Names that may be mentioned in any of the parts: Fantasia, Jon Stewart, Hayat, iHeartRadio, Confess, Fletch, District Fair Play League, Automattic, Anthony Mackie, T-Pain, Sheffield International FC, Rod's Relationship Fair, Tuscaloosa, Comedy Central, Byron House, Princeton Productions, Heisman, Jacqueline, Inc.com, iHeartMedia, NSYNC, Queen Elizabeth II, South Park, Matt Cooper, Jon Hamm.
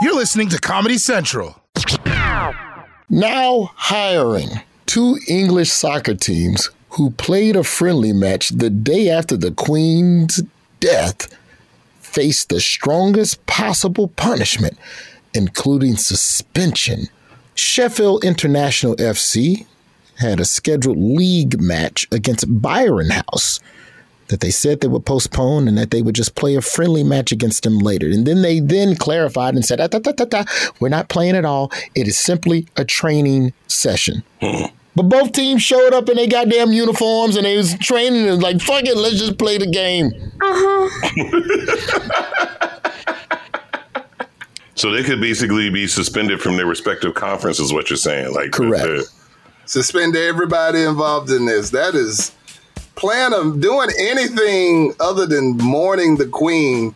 You're listening to Comedy Central. Now hiring two English soccer teams who played a friendly match the day after the Queen's death faced the strongest possible punishment, including suspension. Sheffield International FC had a scheduled league match against Byron House that they said they would postpone and that they would just play a friendly match against them later. And then they clarified and said, we're not playing at all. It is simply a training session. But both teams showed up in their goddamn uniforms and they was training and like, fuck it, let's just play the game. So they could basically be suspended from their respective conference is what you're saying. Like, correct. Suspend everybody involved in this. That is... plan of doing anything other than mourning the Queen,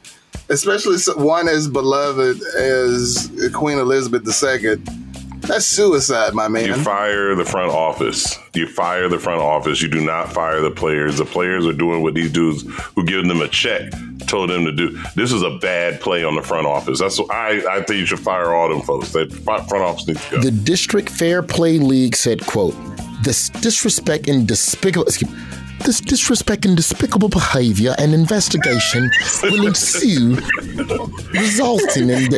especially one as beloved as Queen Elizabeth II. That's suicide, my man. You fire the front office. You do not fire the players. The players are doing what these dudes who give them a check told them to do. This is a bad play on the front office. That's what I think you should fire all them folks. That front office needs to go. The District Fair Play League said, quote, This disrespect and despicable behavior and investigation will ensue, resulting in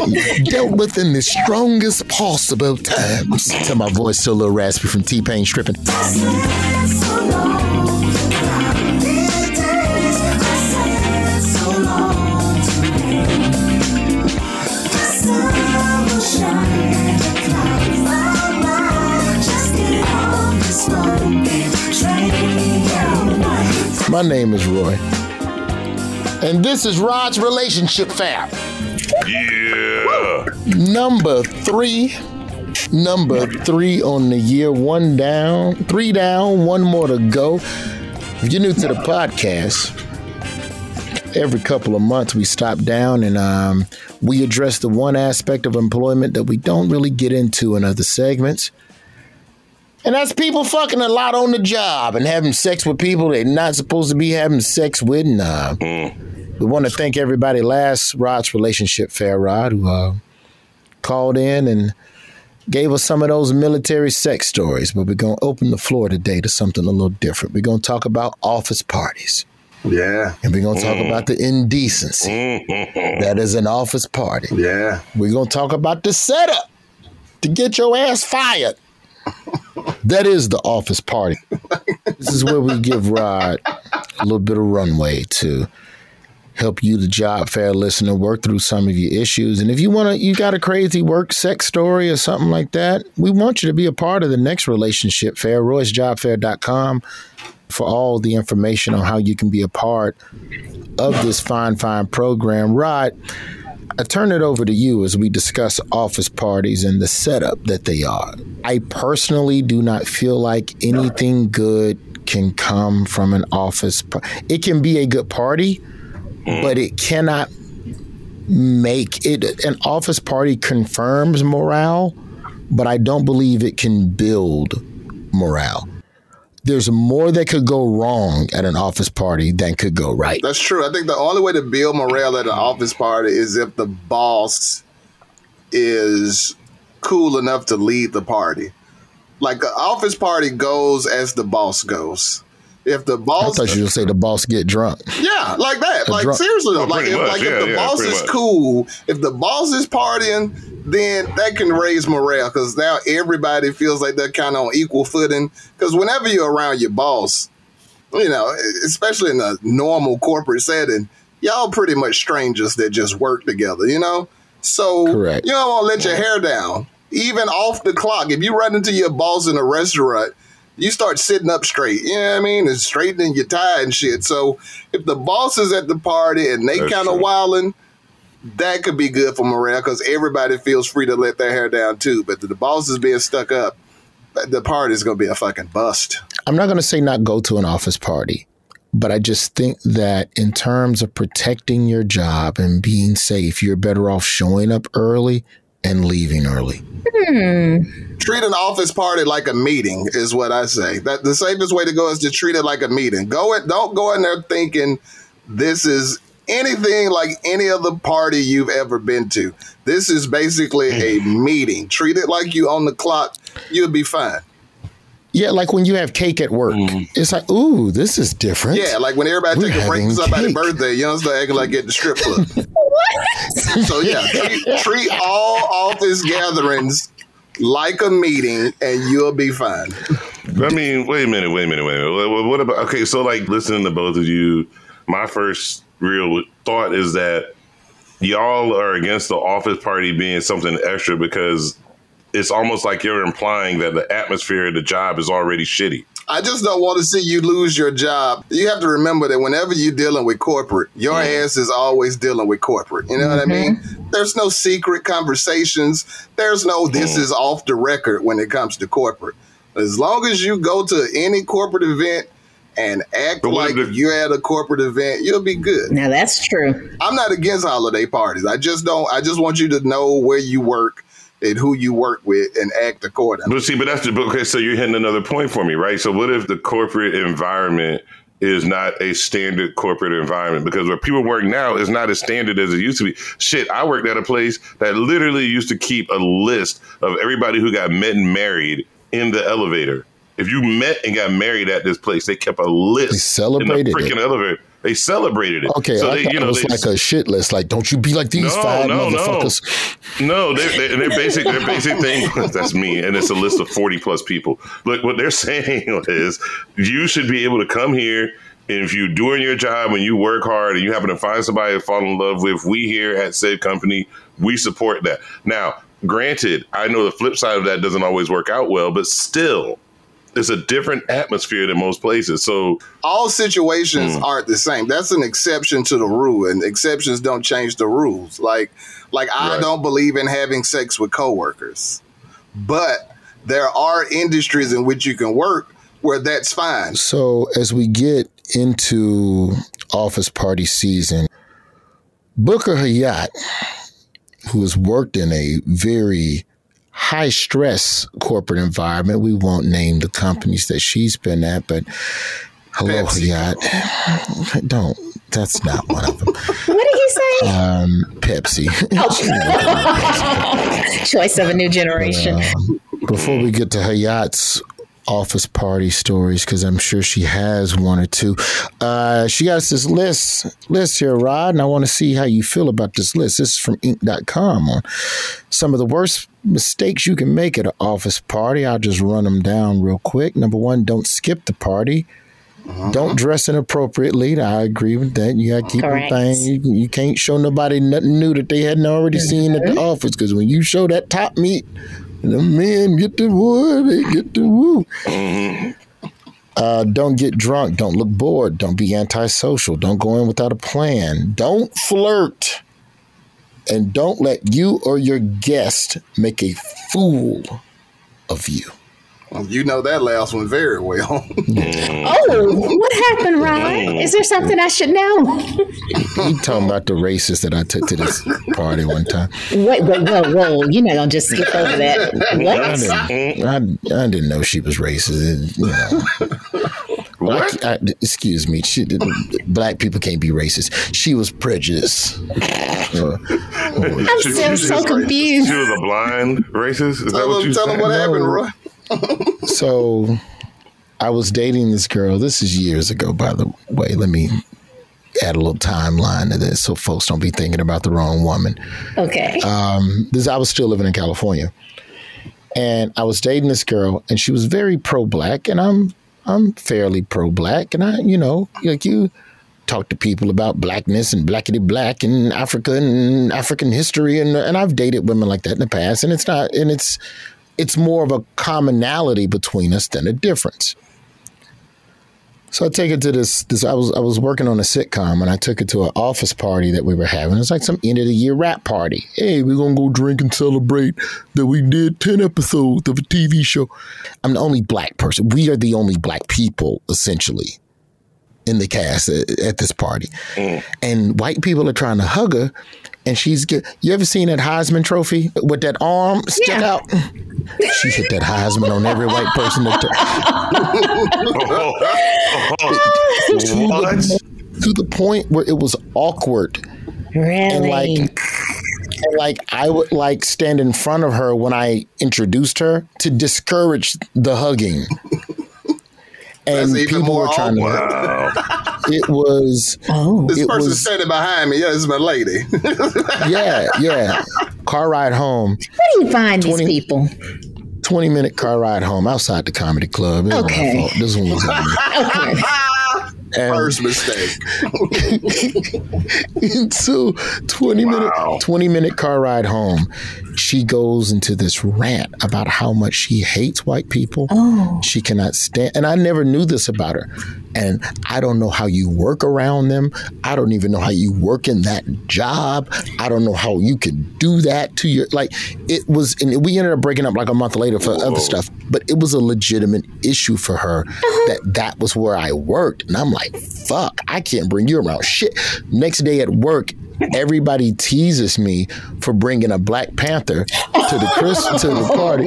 dealt with in the strongest possible terms. Tell my voice still a little raspy from T-Pain stripping. My name is Roy, and this is Rod's Relationship Fair. Yeah. Number three on the year. One down, three down, one more to go. If you're new to the podcast, every couple of months we stop down and we address the one aspect of employment that we don't really get into in other segments. And that's people fucking a lot on the job and having sex with people they're not supposed to be having sex with. We want to thank everybody. Last Rod's Relationship Fair, Rod, who called in and gave us some of those military sex stories. But we're going to open the floor today to something a little different. We're going to talk about office parties. Yeah. And we're going to talk about the indecency that is an office party. Yeah. We're going to talk about the setup to get your ass fired. That is the office party. This is where we give Rod a little bit of runway to help you, the job fair listener, work through some of your issues. And if you want to, you got a crazy work sex story or something like that, we want you to be a part of the next relationship fair, RoysJobFair.com, for all the information on how you can be a part of this fine, fine program. Rod, I turn it over to you as we discuss office parties and the setup that they are. I personally do not feel like anything good can come from an office party. It can be a good party, but it cannot make it. An office party confirms morale, but I don't believe it can build morale. There's more that could go wrong at an office party than could go right. That's true. I think the only way to build morale at an office party is if the boss is cool enough to lead the party. Like, an office party goes as the boss goes. If the boss, I thought you would say the boss get drunk. Yeah, like that. Like seriously, if the boss is cool, if the boss is partying, then that can raise morale because now everybody feels like they're kind of on equal footing. Because whenever you're around your boss, you know, especially in a normal corporate setting, y'all pretty much strangers that just work together. You know, so Correct. You don't want to let your hair down, even off the clock. If you run into your boss in a restaurant, you start sitting up straight, you know what I mean? And straightening your tie and shit. So if the boss is at the party and they kind of wilding, that could be good for morale because everybody feels free to let their hair down too. But if the boss is being stuck up, the party is going to be a fucking bust. I'm not going to say not go to an office party, but I just think that in terms of protecting your job and being safe, you're better off showing up early and leaving early. Treat an office party like a meeting is what I say. That the safest way to go is to treat it like a meeting. Don't go in there thinking this is anything like any other party you've ever been to. This is basically a meeting. Treat it like you on the clock. You'll be fine. Yeah, like when you have cake at work. It's like, ooh, this is different. Yeah, like when everybody takes a break for somebody's birthday, you don't start acting like getting the strip club. What? So yeah, treat all office gatherings like a meeting and you'll be fine. I mean, wait a minute. What about, okay, so like listening to both of you, my first real thought is that y'all are against the office party being something extra because it's almost like you're implying that the atmosphere of the job is already shitty. I just don't want to see you lose your job. You have to remember that whenever you're dealing with corporate, your ass is always dealing with corporate. You know what I mean? There's no secret conversations. There's no this is off the record when it comes to corporate. As long as you go to any corporate event and act like you're at a corporate event, you'll be good. Now, that's true. I'm not against holiday parties. I just want you to know where you work and who you work with and act accordingly. But that's okay. So you're hitting another point for me, right? So what if the corporate environment is not a standard corporate environment? Because where people work now is not as standard as it used to be. Shit, I worked at a place that literally used to keep a list of everybody who got met and married in the elevator. If you met and got married at this place, they kept a list. They celebrated in the freaking elevator. They celebrated it. Okay, so it was a shit list. Like, don't you be like these five motherfuckers. No, their basic thing. That's me, and it's a list of 40 plus people. Look, what they're saying is you should be able to come here, and if you're doing your job and you work hard and you happen to find somebody to fall in love with, we here at Save Company, we support that. Now, granted, I know the flip side of that doesn't always work out well, but still, it's a different atmosphere than most places. So all situations aren't the same. That's an exception to the rule, and exceptions don't change the rules. Like I don't believe in having sex with coworkers, but there are industries in which you can work where that's fine. So as we get into office party season, Booker Hayat, who has worked in a very high stress corporate environment. We won't name the companies that she's been at, but hello, Pepsi. Hayat. Don't. That's not one of them. What did he say? Pepsi. Oh. Choice of a new generation. Before we get to Hayat's office party stories, because I'm sure she has one or two, she got us this list here, Rod, and I want to see how you feel about this list. This is from Inc.com on some of the worst mistakes you can make at an office party. I'll just run them down real quick. Number one, don't skip the party. Don't dress inappropriately. I agree with that. You got to keep everything. You can't show nobody nothing new that they hadn't already seen at the office, because when you show that top meat, the men get the wood, they get the woo. Don't get drunk. Don't look bored. Don't be antisocial. Don't go in without a plan. Don't flirt. And don't let you or your guest make a fool of you. Well, you know that last one very well. Oh, what happened, Ryan? Is there something I should know? You talking about the racist that I took to this party one time. Wait, whoa. You're not going to just skip over that. What? I didn't know she was racist. What? Excuse me. Black people can't be racist. She was prejudiced. I'm so confused. She was a blind racist? Is that what you said? Tell them what happened, Roy. So I was dating this girl. This is years ago, by the way. Let me add a little timeline to this so folks don't be thinking about the wrong woman. Okay. I was still living in California. And I was dating this girl, and she was very pro-black, and I'm fairly pro-black, and I, you know, like you talk to people about blackness and blackity black and Africa and African history, and I've dated women like that in the past, and it's not, and it's more of a commonality between us than a difference. So I take it to this. I was working on a sitcom, and I took it to an office party that we were having. It's like some end of the year rap party. Hey, we're gonna go drink and celebrate that we did 10 episodes of a TV show. I'm the only black person. We are the only black people essentially in the cast at this party, and white people are trying to hug her, and she's get. You ever seen that Heisman trophy with that arm stick out? She hit that Heisman on every white person. To the point where it was awkward. Really? And like I would like stand in front of her when I introduced her to discourage the hugging. And that's even people were trying to. Wow. It was. Oh. This person standing behind me. Yeah, this is my lady. yeah. Car ride home. Where do you find these people? 20-minute car ride home outside the comedy club. It okay. My fault. This one was on me. First mistake. And so 20-minute car ride home, she goes into this rant about how much she hates white people. Oh. She cannot stand. And I never knew this about her. And I don't know how you work around them. I don't even know how you work in that job. I don't know how you can do that to your, like it was, and we ended up breaking up like a month later for other stuff, but it was a legitimate issue for her that was where I worked. And I'm like, fuck, I can't bring you around shit. Next day at work, everybody teases me for bringing a Black Panther to the party.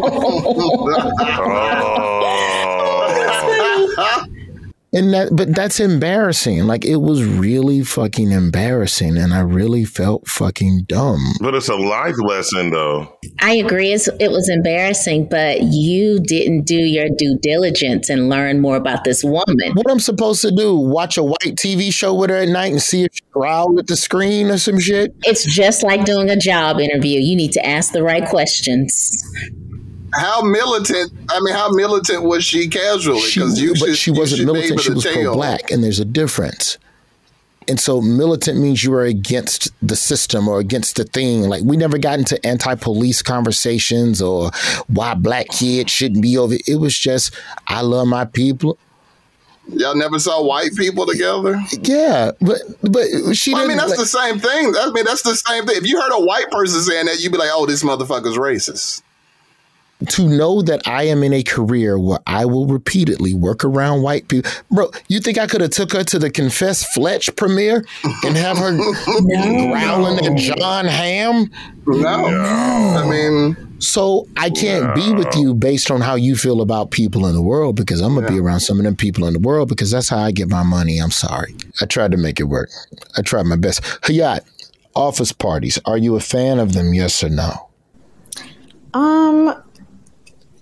And but that's embarrassing. Like, it was really fucking embarrassing, and I really felt fucking dumb. But it's a life lesson, though. I agree. It was embarrassing, but you didn't do your due diligence and learn more about this woman. What I'm supposed to do? Watch a white TV show with her at night and see if she growled at the screen or some shit? It's just like doing a job interview. You need to ask the right questions. How militant was she casually? She wasn't militant. She was pro-black, and there's a difference. And so militant means you are against the system or against the thing. Like, we never got into anti-police conversations or why black kids shouldn't be over. It was just, I love my people. Y'all never saw white people together? Yeah, but she. Well, I mean, that's the same thing. I mean, that's the same thing. If you heard a white person saying that, you'd be like, oh, this motherfucker's racist. To know that I am in a career where I will repeatedly work around white people. Bro, you think I could have took her to the Confess Fletch premiere and have her growling at Jon Hamm? No. I mean. So I can't be with you based on how you feel about people in the world, because I'm going to be around some of them people in the world, because that's how I get my money. I'm sorry. I tried to make it work. I tried my best. Hayat, office parties. Are you a fan of them? Yes or no?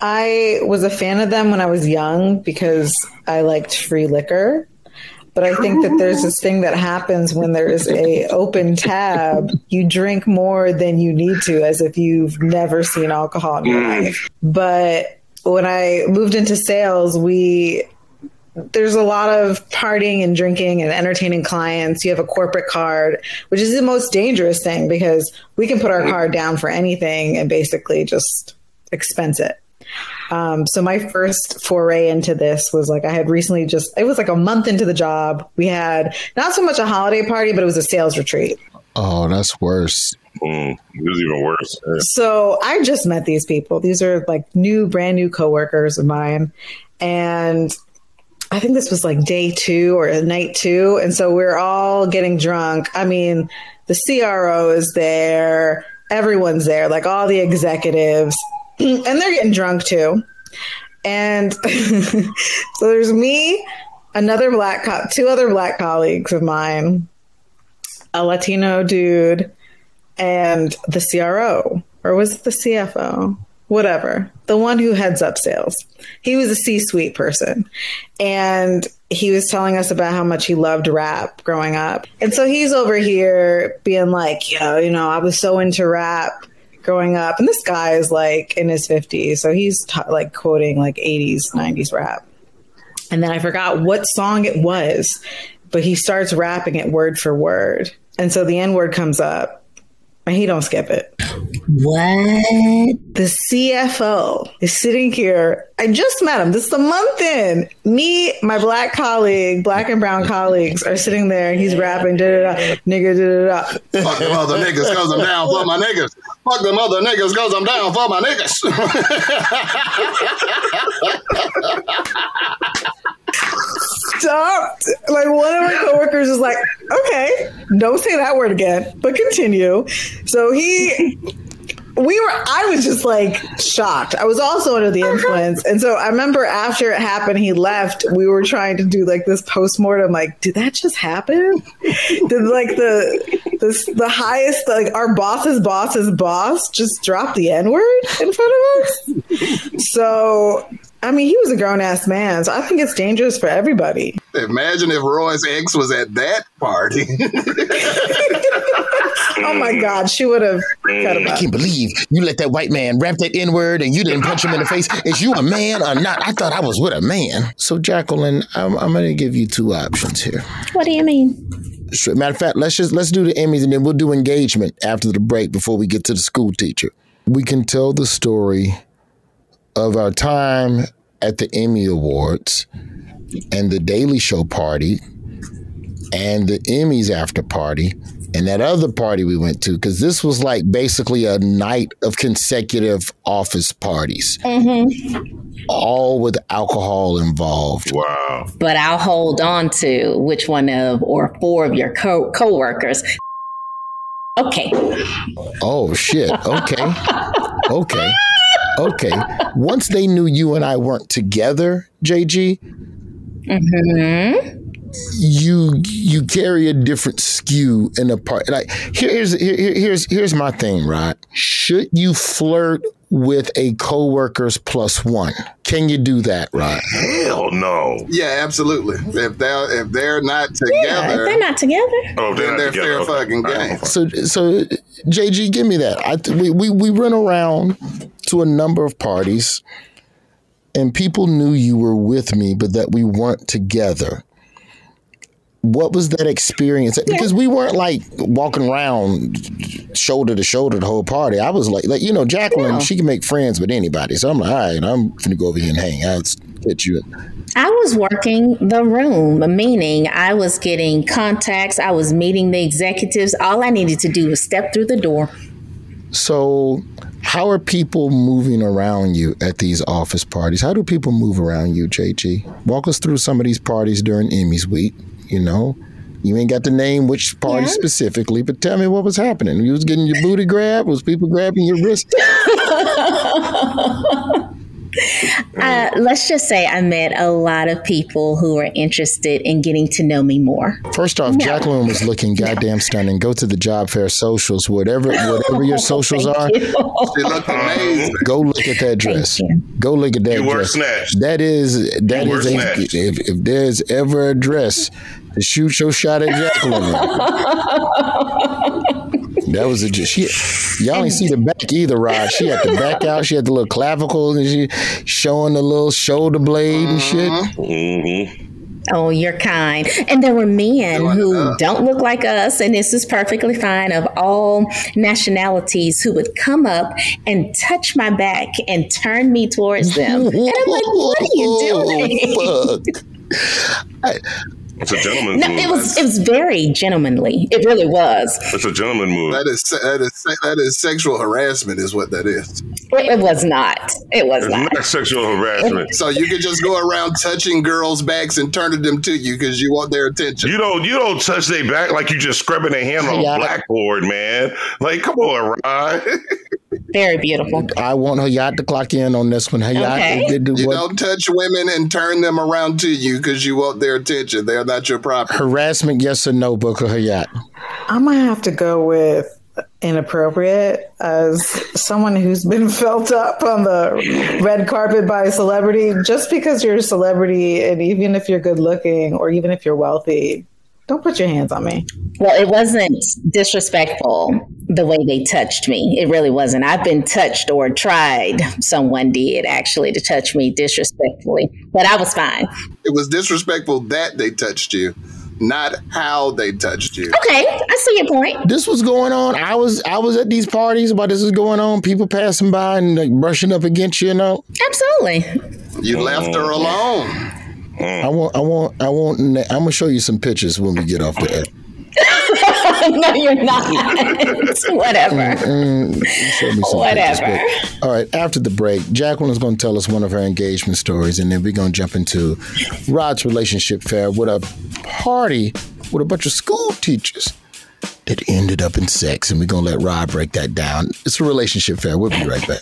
I was a fan of them when I was young because I liked free liquor. But I think that there's this thing that happens when there is a open tab. You drink more than you need to, as if you've never seen alcohol in your life. But when I moved into sales, there's a lot of partying and drinking and entertaining clients. You have a corporate card, which is the most dangerous thing, because we can put our card down for anything and basically just expense it. So my first foray into this was like, I had recently it was like a month into the job. We had not so much a holiday party, but it was a sales retreat. Oh, that's worse. It was even worse. Yeah. So I just met these people. These are like brand new coworkers of mine. And I think this was like day two or night two. And so we're all getting drunk. I mean, the CRO is there. Everyone's there, like all the executives. And they're getting drunk too. And so there's me, another two other black colleagues of mine, a Latino dude, and the CRO. Or was it the CFO? whatever, the one who heads up sales. He was a C-suite person. And he was telling us about how much he loved rap growing up. And so he's over here being like, yo, you know, I was so into rap growing up. And this guy is like in his 50s. So he's like quoting like 80s, 90s rap. And then I forgot what song it was, but he starts rapping it word for word. And so the N-word comes up. And he don't skip it. What? The CFO is sitting here. I just met him. This is a month in. Me, my black colleague, black and brown colleagues are sitting there. He's rapping, da-da-da, nigga, da-da-da. Fuck them other niggas, because I'm down for my niggas. Fuck them other niggas, because I'm down for my niggas. Stopped. Like one of my coworkers is like, okay, don't say that word again, but continue. So I was just like shocked. I was also under the influence. And so I remember after it happened, he left, we were trying to do like this postmortem, like, did that just happen? Did like the highest, like our boss's boss's boss just drop the N-word in front of us? So I mean, he was a grown-ass man, so I think it's dangerous for everybody. Imagine if Roy's ex was at that party. Oh, my God. She would have cut him up. I can't believe you let that white man rap that N-word and you didn't punch him in the face. Is you a man or not? I thought I was with a man. So, Jacqueline, I'm going to give you two options here. What do you mean? Matter of fact, let's do the Emmys and then we'll do engagement after the break before we get to the school teacher. We can tell the story of our time at the Emmy Awards and the Daily Show party and the Emmys after party and that other party we went to, because this was like basically a night of consecutive office parties, all with alcohol involved. Wow. But I'll hold on to which one of or four of your coworkers. Okay. Oh, shit. Okay. Okay. Okay. Once they knew you and I weren't together, JG, you carry a different skew in a part. Like here's my thing, Rod. Should you flirt with a coworker's plus one? Can you do that, Rod? Hell no. Yeah, absolutely. If they're not together, they're fucking game. So JG, give me that. We run around to a number of parties and people knew you were with me, but that we weren't together. What was that experience? Because we weren't like walking around shoulder to shoulder the whole party. I was like, you know, Jacqueline, she can make friends with anybody. So I'm like, all right, I'm going to go over here and hang out with you. I was working the room, meaning I was getting contacts. I was meeting the executives. All I needed to do was step through the door. So how are people moving around you at these office parties? How do people move around you, JG? Walk us through some of these parties during Emmys week. You know, you ain't got to name which party specifically, but tell me what was happening. You was getting your booty grabbed? Was people grabbing your wrist? Let's just say I met a lot of people who were interested in getting to know me more. First off, Jacqueline was looking goddamn stunning. Go to the job fair socials, whatever your socials are. You. She looked amazing. Go look at that dress. Go look at that dress. You were snatched. That is if there's ever a dress to shoot your shot at Jacqueline. That was a y'all ain't see the back either, Rod. She had the back out. She had the little clavicles and she showing the little shoulder blade and shit. Oh, you're kind. And there were men who don't look like us, and this is perfectly fine, of all nationalities, who would come up and touch my back and turn me towards them. And I'm like, what are you doing? Fuck. It's a gentleman's move. It was very gentlemanly. It really was. It's a gentleman move. That is sexual harassment is what that is. It was not. It's not sexual harassment. So you can just go around touching girls' backs and turning them to you because you want their attention. You don't touch their back like you just scrubbing their hand on a blackboard, man. Like, come on, Rod. Very beautiful. I want Hayat to clock in on this one. Hayat, you don't touch women and turn them around to you because you want their attention. They're not your property. Harassment, yes or no, Booker Hayat? I might have to go with inappropriate as someone who's been felt up on the red carpet by a celebrity. Just because you're a celebrity, and even if you're good looking or even if you're wealthy, don't put your hands on me. Well, it wasn't disrespectful the way they touched me. It really wasn't. I've been touched or tried. Someone did actually to touch me disrespectfully, but I was fine. It was disrespectful that they touched you, not how they touched you. Okay, I see your point. This was going on. I was at these parties while this was going on. People passing by and like brushing up against you, you know? Absolutely. You left her alone. I'm gonna show you some pictures when we get off the air. No, you're not. Whatever. Whatever. All right. After the break, Jacqueline is going to tell us one of her engagement stories, and then we're going to jump into Rod's Relationship Fair with a party with a bunch of school teachers that ended up in sex, and we're going to let Rod break that down. It's a relationship fair. We'll be right back.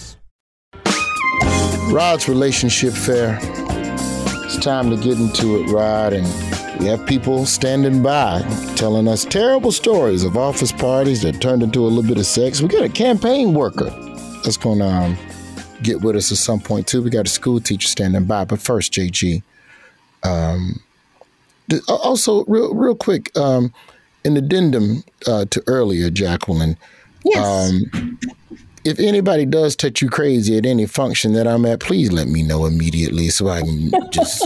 Rod's Relationship Fair. It's time to get into it, Rod, and we have people standing by telling us terrible stories of office parties that turned into a little bit of sex. We got a campaign worker that's going to get with us at some point, too. We got a school teacher standing by. But first, JG, also, real quick, an addendum to earlier, Jacqueline. Yes. If anybody does touch you crazy at any function that I'm at, please let me know immediately so I can just,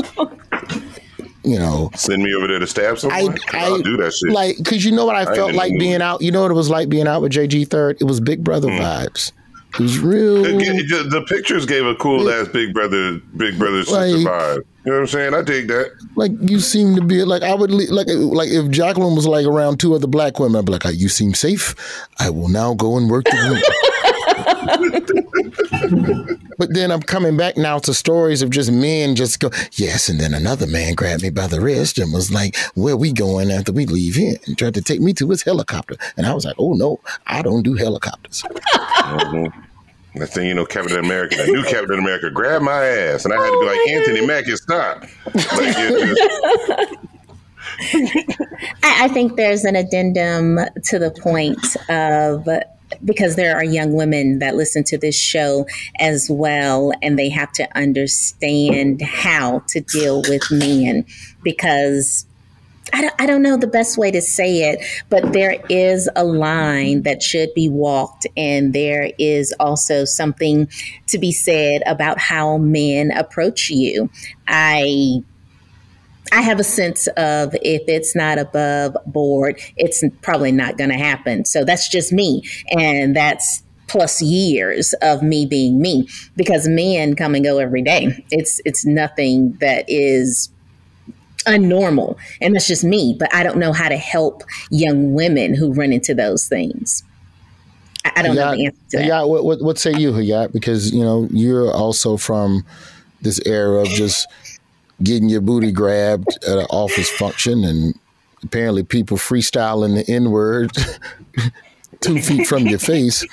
you know. Send me over there to stab someone? I'll do that shit. Like, because you know what I felt like being out? You know what it was like being out with JG Third? It was Big Brother vibes. It was real. The pictures gave a cool-ass Big Brother sister vibe. You know what I'm saying? I dig that. Like, you seem to be, like, I would, like if Jacqueline was, like, around two other black women, I'd be like, you seem safe. I will now go and work the room. But then I'm coming back now to stories of just men just go, yes, and then another man grabbed me by the wrist and was like, where we going after we leave here? And tried to take me to his helicopter. And I was like, oh, no, I don't do helicopters. Mm-hmm. The thing, you know, Captain America, I knew Captain America grabbed my ass. And I had to be like, Anthony Mackie, stop. Like, I think there's an addendum to the point of... because there are young women that listen to this show as well, and they have to understand how to deal with men, because I don't know the best way to say it, but there is a line that should be walked, and there is also something to be said about how men approach you. I have a sense of if it's not above board, it's probably not going to happen. So that's just me. And that's plus years of me being me, because men come and go every day. It's nothing that is unnormal. And that's just me. But I don't know how to help young women who run into those things. I don't know the answer to that. Hayat, what say you, Hayat? Because, you know, you're also from this era of just... getting your booty grabbed at an office function, and apparently people freestyling the N-word 2 feet from your face.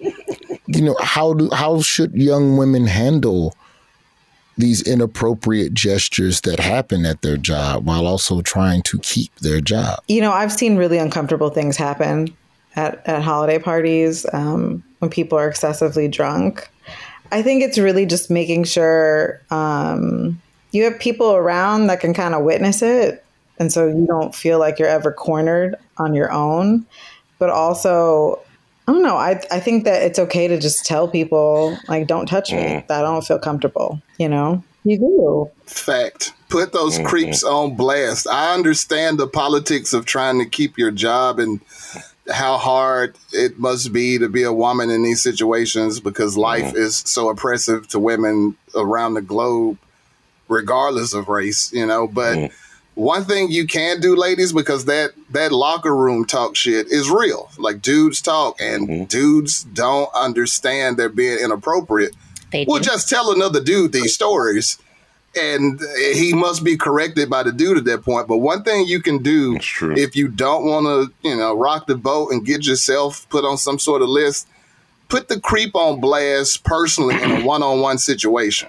You know, how should young women handle these inappropriate gestures that happen at their job while also trying to keep their job? You know, I've seen really uncomfortable things happen at holiday parties when people are excessively drunk. I think it's really just making sure... you have people around that can kind of witness it. And so you don't feel like you're ever cornered on your own. But also, I don't know, I think that it's okay to just tell people, like, don't touch me. I don't feel comfortable, you know? You do. Fact. Put those creeps on blast. I understand the politics of trying to keep your job and how hard it must be to be a woman in these situations, because life is so oppressive to women around the globe. regardless of race, you know. But one thing you can do, ladies, because that locker room talk shit is real. Like, dudes talk, and dudes don't understand they're being inappropriate. We'll just tell another dude these stories, and he must be corrected by the dude at that point. But one thing you can do if you don't want to, you know, rock the boat and get yourself put on some sort of list, put the creep on blast personally in a one-on-one situation.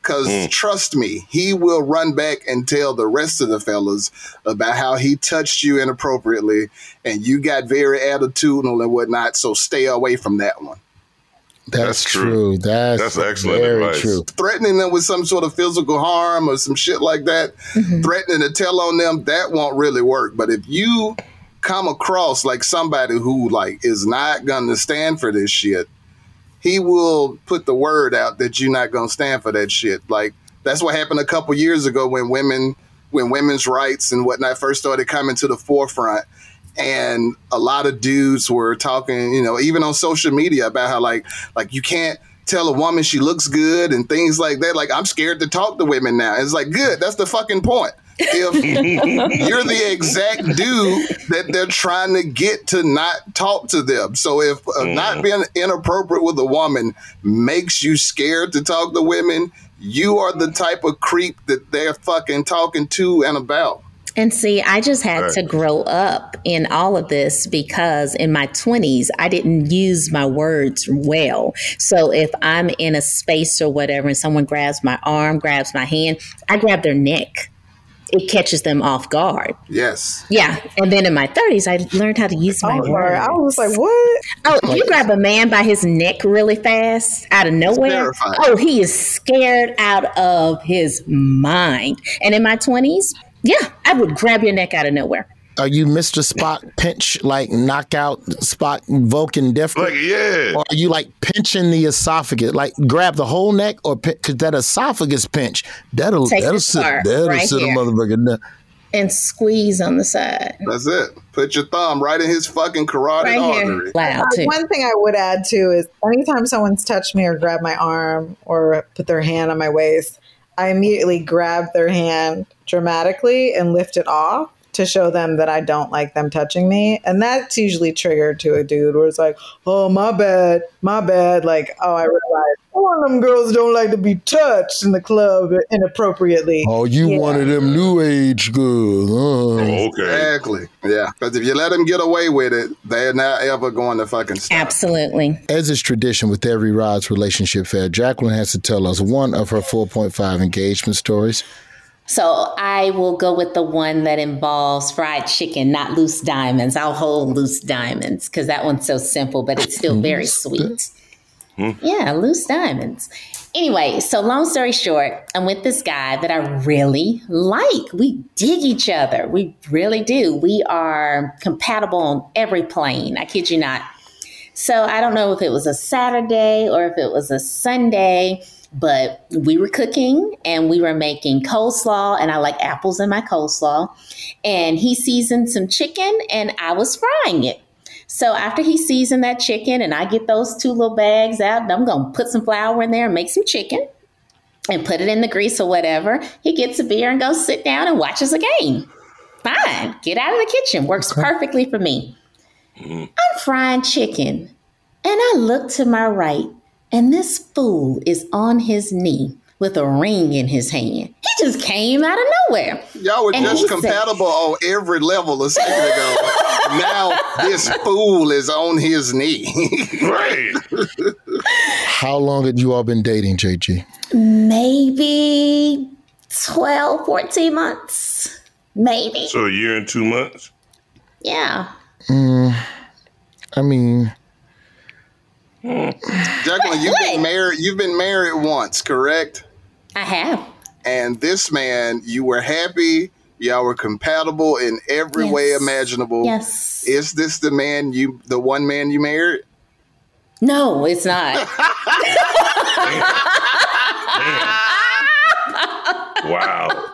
Because trust me, he will run back and tell the rest of the fellas about how he touched you inappropriately and you got very attitudinal and whatnot. So stay away from that one. That's true. That's excellent advice. True. Threatening them with some sort of physical harm or some shit like that, threatening to tell on them, that won't really work. But if you come across like somebody who like is not going to stand for this shit, he will put the word out that you're not going to stand for that shit. Like, that's what happened a couple years ago when women's rights and whatnot first started coming to the forefront. And a lot of dudes were talking, you know, even on social media about how like you can't tell a woman she looks good and things like that. Like, I'm scared to talk to women now. And it's like, good. That's the fucking point. If you're the exact dude that they're trying to get to not talk to them. So if not being inappropriate with a woman makes you scared to talk to women, you are the type of creep that they're fucking talking to and about. And see, I just had to grow up in all of this because in my 20s, I didn't use my words well. So if I'm in a space or whatever and someone grabs my arm, grabs my hand, I grab their neck. It catches them off guard. Yes. Yeah. And then in my 30s, I learned how to use my words. I was like, what? Oh, you grab a man by his neck really fast out of nowhere. Oh, he is scared out of his mind. And in my 20s, yeah, I would grab your neck out of nowhere. Are you Mr. Spock pinch, like knockout Spock Vulcan death? Like, yeah. Or are you like pinching the esophagus, like grab the whole neck, or because that esophagus pinch, that'll sit a motherfucker down. And squeeze on the side. That's it. Put your thumb right in his fucking carotid artery. One thing I would add too is anytime someone's touched me or grabbed my arm or put their hand on my waist, I immediately grab their hand dramatically and lift it off to show them that I don't like them touching me. And that's usually triggered to a dude where it's like, oh, my bad. Like, oh, I realized one of them girls don't like to be touched in the club inappropriately. Oh, one of them new age girls. Okay. Exactly. Yeah. Because if you let them get away with it, they're not ever going to fucking stop. Absolutely. As is tradition with every Rod's Relationship Fair, Jacqueline has to tell us one of her 4.5 engagement stories. So I will go with the one that involves fried chicken, not loose diamonds. I'll hold loose diamonds because that one's so simple, but it's still very sweet. Yeah, loose diamonds. Anyway, so long story short, I'm with this guy that I really like. We dig each other. We really do. We are compatible on every plane. I kid you not. So I don't know if it was a Saturday or if it was a Sunday, but we were cooking and we were making coleslaw, and I like apples in my coleslaw. And he seasoned some chicken and I was frying it. So after he seasoned that chicken and I get those two little bags out, and I'm going to put some flour in there and make some chicken and put it in the grease or whatever. He gets a beer and goes sit down and watches a game. Fine. Get out of the kitchen. Works perfectly for me. I'm frying chicken. And I look to my right. And this fool is on his knee with a ring in his hand. He just came out of nowhere. Y'all were just compatible on every level a second ago. Now this fool is on his knee. Right. How long had you all been dating, JG? Maybe 12, 14 months. Maybe. So a year and 2 months? Yeah. Jacqueline, you've been married once, correct? I have. And this man, you were happy. Y'all were compatible in every way imaginable. Yes. Is this the one man you married? No, it's not. Damn. Wow.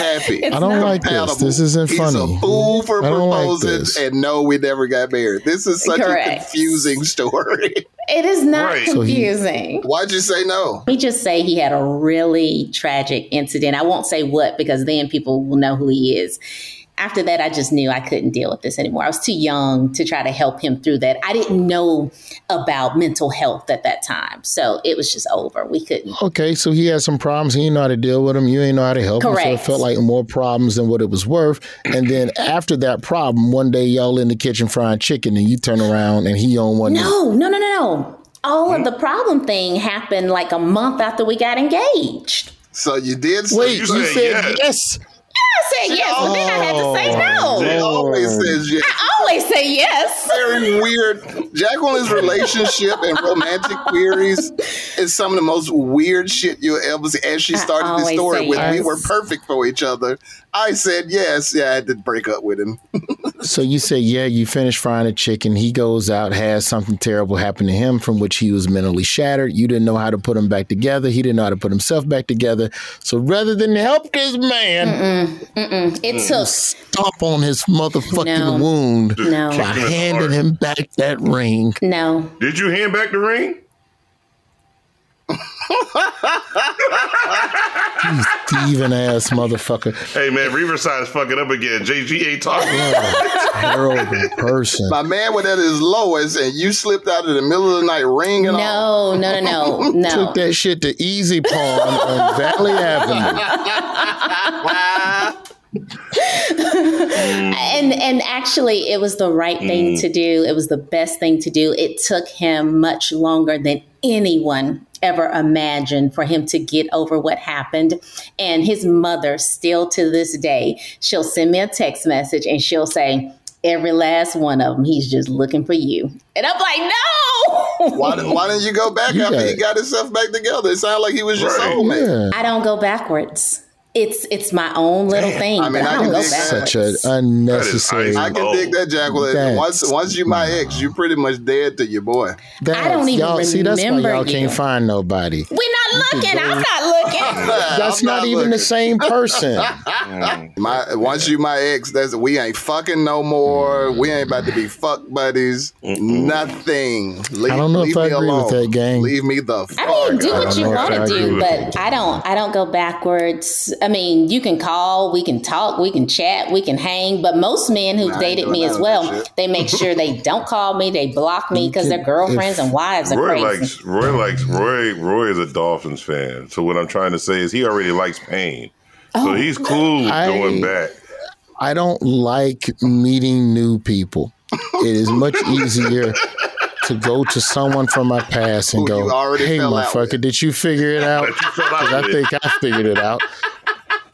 happy. I don't like this. This isn't funny. He's a fool for proposing, and no, we never got married. This is such a confusing story. It is not confusing. So why'd you say no? We just say he had a really tragic incident. I won't say what, because then people will know who he is. After that, I just knew I couldn't deal with this anymore. I was too young to try to help him through that. I didn't know about mental health at that time. So it was just over. We couldn't. Okay, so he had some problems. He didn't know how to deal with them. You didn't know how to help him. So it felt like more problems than what it was worth. And then after that problem, one day y'all in the kitchen frying chicken and you turn around and he on one. No. All of the problem thing happened like a month after we got engaged. So you did say Wait, you said yes. I said yes, but then I had to say no. She always says yes. I always say yes. Very weird. Jacqueline's relationship and romantic queries is some of the most weird shit you'll ever see. As she started the story with, we were perfect for each other. I said yes. Yeah, I had to break up with him. So you say, yeah, you finish frying a chicken. He goes out, has something terrible happen to him from which he was mentally shattered. You didn't know how to put him back together. He didn't know how to put himself back together. So rather than help this man... It took stomp on his motherfucking wound by handing him back that ring. No. Did you hand back the ring? You thieving ass motherfucker. Hey man, Riverside's fucking up again. JG ain't talking. Terrible person. My man was at his lowest and you slipped out in the middle of the night ringing all. No. Took that shit to Easy Pawn on Valley Avenue. Wow. And actually it was the right thing to do. It was the best thing to do. It took him much longer than anyone ever imagined for him to get over what happened. And his mother, still to this day, she'll send me a text message and she'll say, every last one of them, he's just looking for you. And I'm like, no! Why didn't you go back after he got himself back together? It sounded like he was your soulmate. Yeah. I don't go backwards. It's my own little thing. I mean, I can dig such an unnecessary. I can dig that, Jacqueline. Once you my ex, you pretty much dead to your boy. I don't even remember. See, that's why y'all can't find nobody. We're not looking. I'm not looking. That's not even the same person. Once you my ex, we ain't fucking no more. We ain't about to be fuck buddies. Nothing. I don't know if I agree with that, gang. Leave me the fuck. I mean, do what you want to do, but I don't go backwards. I mean, you can call, we can talk, we can chat, we can hang. But most men who've dated me as well, they make sure they don't call me, they block me because their girlfriends and wives are crazy. Roy is a Dolphins fan. So what I'm trying to say is he already likes pain. So he's cool with going back. I don't like meeting new people. It is much easier to go to someone from my past and go, hey, motherfucker, did you figure it out? Because I think I figured it out.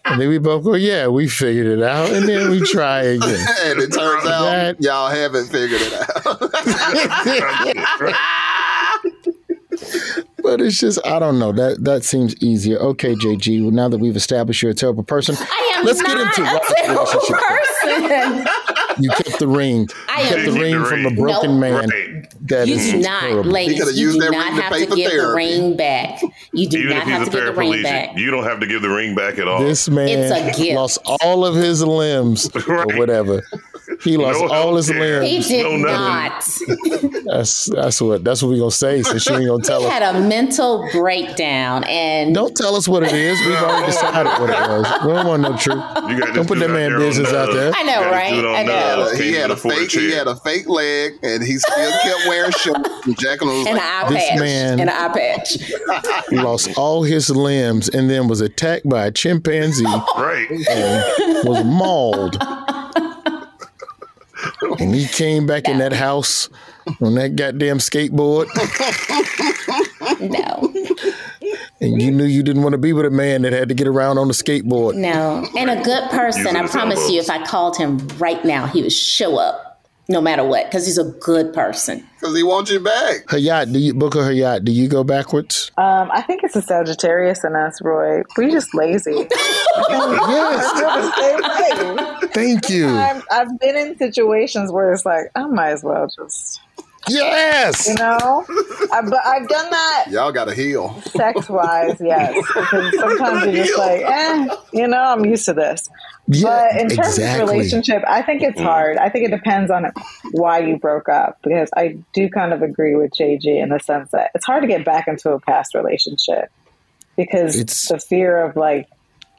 And then we both go, yeah, we figured it out. And then we try again. And it turns out y'all haven't figured it out. But it's just, I don't know. That seems easier. Okay, JG, well, now that we've established you're a terrible person, let's get into Rod's relationship. You kept the ring. You kept the ring from a broken man. Right. That you is do not, terrible. Ladies, you do not have to give the ring back. You do not have to give the ring back. You don't have to give the ring back at all. This man lost all of his limbs or whatever. He lost all his limbs. He did not. That's what we're going to say since you ain't going to tell us. He had a mental breakdown. And don't tell us what it is. We've already decided what it was. We don't want no truth. Don't put that man business out there. I know, right? I know. He had a fake leg and he still kept wearing shorts. And Jacqueline was an eye patch. He lost all his limbs and then was attacked by a chimpanzee. Right. And was mauled. And he came back in that house on that goddamn skateboard. And you knew you didn't want to be with a man that had to get around on a skateboard. No. And a good person, I promise you, if I called him right now, he would show up no matter what because he's a good person. Because he wants you back. Hayat, do you go backwards? I think it's a Sagittarius in us, Roy. We're just lazy. Yes. Thank you. I've been in situations where it's like, I might as well just Yes. You know, but I've done that. Y'all got to heal. Sex wise, yes. Because sometimes you're just like, you know, I'm used to this. Yeah, but in terms of relationship, I think it's hard. I think it depends on why you broke up, because I do kind of agree with JG in the sense that it's hard to get back into a past relationship because it's the fear of like,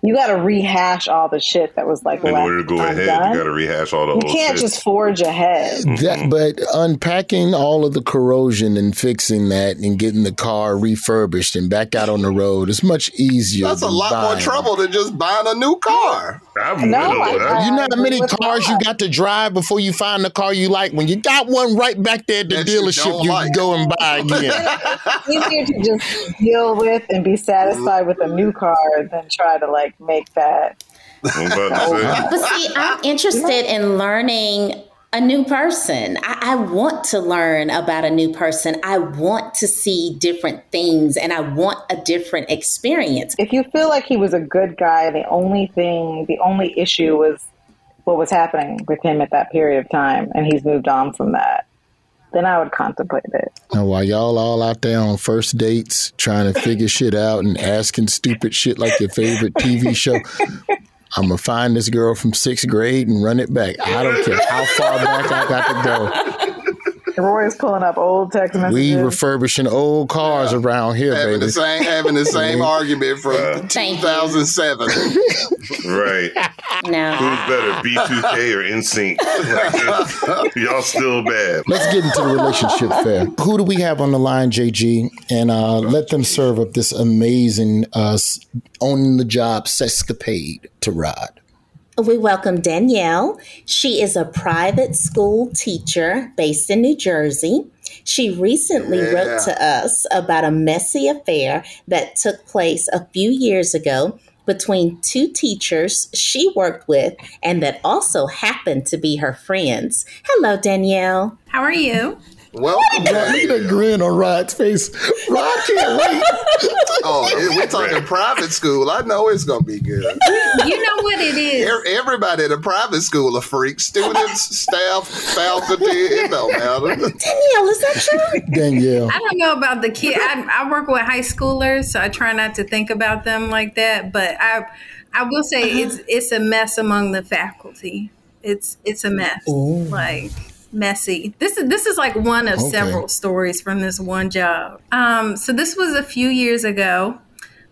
you got to rehash all the shit that was like. In order to go ahead, you got to rehash all the. You can't just forge ahead. But unpacking all of the corrosion and fixing that, and getting the car refurbished and back out on the road is much easier. That's a lot more trouble than just buying a new car. You know how many cars you got to drive before you find the car you like? When you got one right back there at the dealership, you can go and buy again. It's easier to just deal with and be satisfied with a new car than try to like make that. But see, I'm interested in learning a new person. I want to learn about a new person. I want to see different things and I want a different experience. If you feel like he was a good guy, the only issue was what was happening with him at that period of time, and he's moved on from that, then I would contemplate it. Now, while y'all all out there on first dates trying to figure shit out and asking stupid shit like your favorite TV show, I'm going to find this girl from 6th grade and run it back. I don't care how far back I got to go. Roy is pulling up old text messages. We refurbishing old cars around here, baby. Having the same argument from 2007. Right. No. Who's better, B2K or NSYNC? Y'all still bad. Let's get into the relationship fair. Who do we have on the line, JG? And let them serve up this amazing on-the-job sexcapade to Rod. We welcome Danielle. She is a private school teacher based in New Jersey. She recently wrote to us about a messy affair that took place a few years ago between two teachers she worked with and that also happened to be her friends. Hello, Danielle. How are you? Welcome back. Look at that grin on Rod's face. Rod can't wait. Oh, we're talking private school. I know it's going to be good. You know what it is. Everybody at a private school are freaks. Students, staff, faculty. It don't matter. Danielle, is that true? Danielle. I don't know about the kid. I work with high schoolers, so I try not to think about them like that. But I will say it's a mess among the faculty. It's a mess. Ooh. Like... messy. This is like one of several stories from this one job. So this was a few years ago.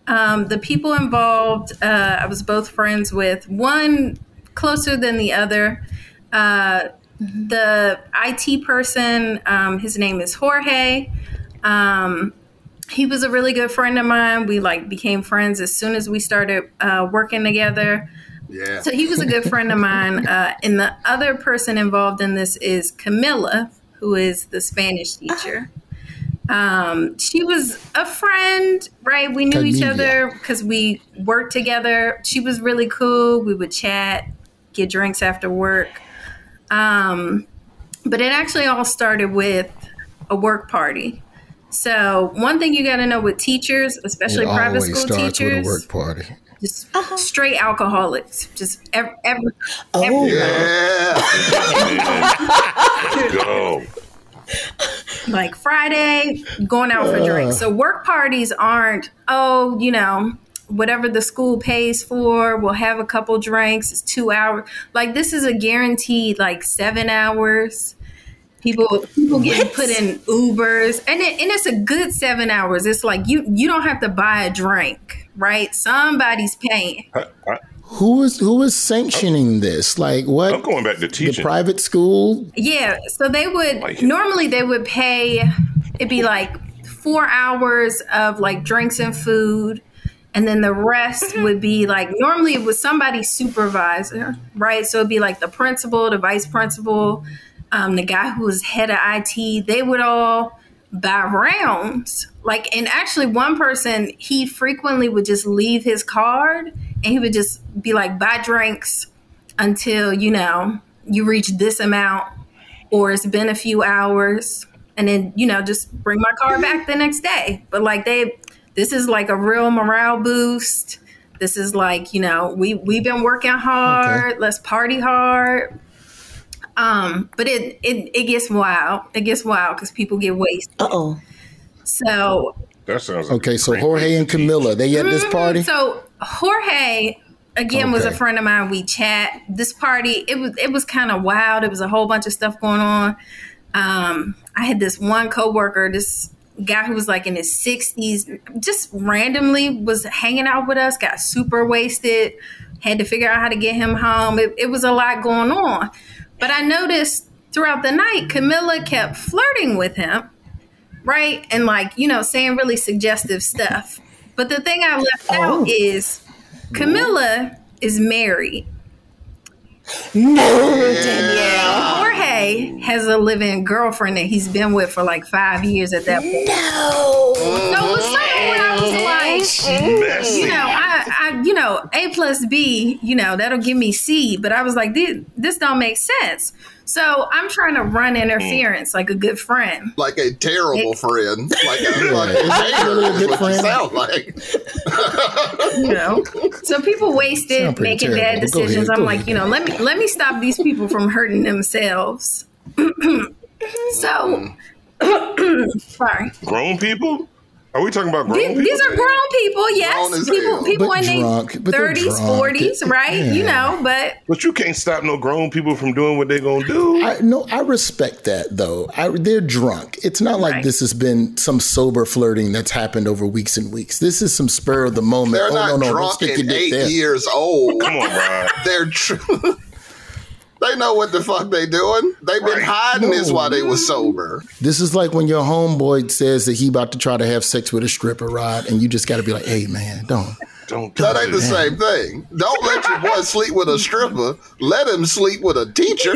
The people involved, I was both friends with, one closer than the other. The IT person, his name is Jorge. He was a really good friend of mine. We like became friends as soon as we started working together. Yeah. So he was a good friend of mine. And the other person involved in this is Camila, who is the Spanish teacher. She was a friend, right? We knew each other because we worked together. She was really cool. We would chat, get drinks after work. But it actually all started with a work party. So one thing you got to know with teachers, especially private school teachers. It always starts with a work party. Just straight alcoholics. Just every like Friday, going out for drinks. So work parties aren't, whatever the school pays for, we'll have a couple drinks. It's 2 hours. Like this is a guaranteed like 7 hours. People getting put in Ubers, and it's a good 7 hours. It's like you don't have to buy a drink, right? Somebody's paying. Who is sanctioning this? Like what? I'm going back to teaching. The private school. Yeah, so they would normally pay. It'd be like 4 hours of like drinks and food. And then the rest would be like, normally it was somebody's supervisor, right? So it'd be like the principal, the vice principal, the guy who was head of IT. They would all buy rounds. Like, and actually one person, he frequently would just leave his card and he would just be like, buy drinks until, you reach this amount or it's been a few hours. And then, just bring my card back the next day. But like this is like a real morale boost. This is like, we've been working hard. Okay. Let's party hard. But it gets wild. It gets wild because people get wasted. Uh-oh. So. That sounds like okay, so Jorge and Camilla, they at this party? So Jorge, again, was a friend of mine. We chat. This party, it was kind of wild. It was a whole bunch of stuff going on. I had this one coworker, this guy who was like in his 60s, just randomly was hanging out with us, got super wasted, had to figure out how to get him home. It was a lot going on. But I noticed throughout the night, Camilla kept flirting with him. Right. And like, you know, saying really suggestive stuff. But the thing I left out is Camilla is married. No, Danielle. Jorge has a live-in girlfriend that he's been with for like 5 years at that point. No. So it was something when I was like, you know, I you know, A plus B, you know, that'll give me C. But I was like, this don't make sense. So I'm trying to run interference like a good friend. Like a terrible friend. Like a hater is what you sound like. You know? So people wasted making bad decisions. I'm like, you know, let me stop these people from hurting themselves. So, sorry. Grown people? Are we talking about grown people? These are grown people, yes. People in their 30s, 40s, right? Yeah. You know, but you can't stop no grown people from doing what they're going to do. I respect that, though. They're drunk. It's not like this has been some sober flirting that's happened over weeks and weeks. This is some spur of the moment. They're not drunk and 8 years old. Come on, Rod. They're true. They know what the fuck they doing. They've been hiding this while they was sober. This is like when your homeboy says that he about to try to have sex with a stripper, Rod, and you just got to be like, hey, man, don't. That ain't the same thing. Don't let your boy sleep with a stripper. Let him sleep with a teacher.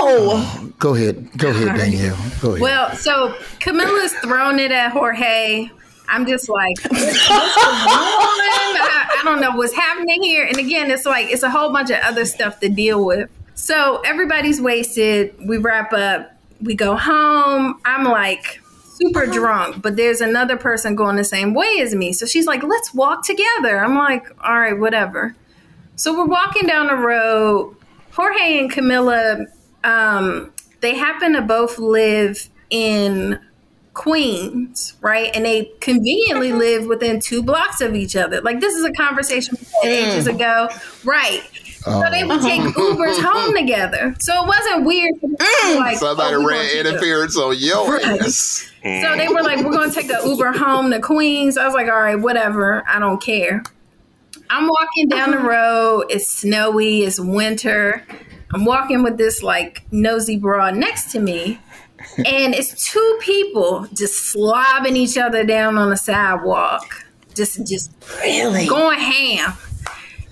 No. Go ahead, Danielle. Go ahead. Well, so Camilla's thrown it at Jorge. I'm just like, what's going on? I don't know what's happening here. And again, it's like, it's a whole bunch of other stuff to deal with. So everybody's wasted. We wrap up. We go home. I'm like super drunk, but there's another person going the same way as me. So she's like, let's walk together. I'm like, all right, whatever. So we're walking down the road. Jorge and Camilla, they happen to both live in Queens, right? And they conveniently live within 2 blocks of each other. Like, this is a conversation we had ages ago. Right. So they would take Ubers home together. So it wasn't weird. Like, somebody ran interference on your ass. Right. So they were like, we're going to take an Uber home to Queens. I was like, all right, whatever. I don't care. I'm walking down the road. It's snowy. It's winter. I'm walking with this, like, nosy broad next to me. And it's 2 people just slobbing each other down on the sidewalk. Just really going ham.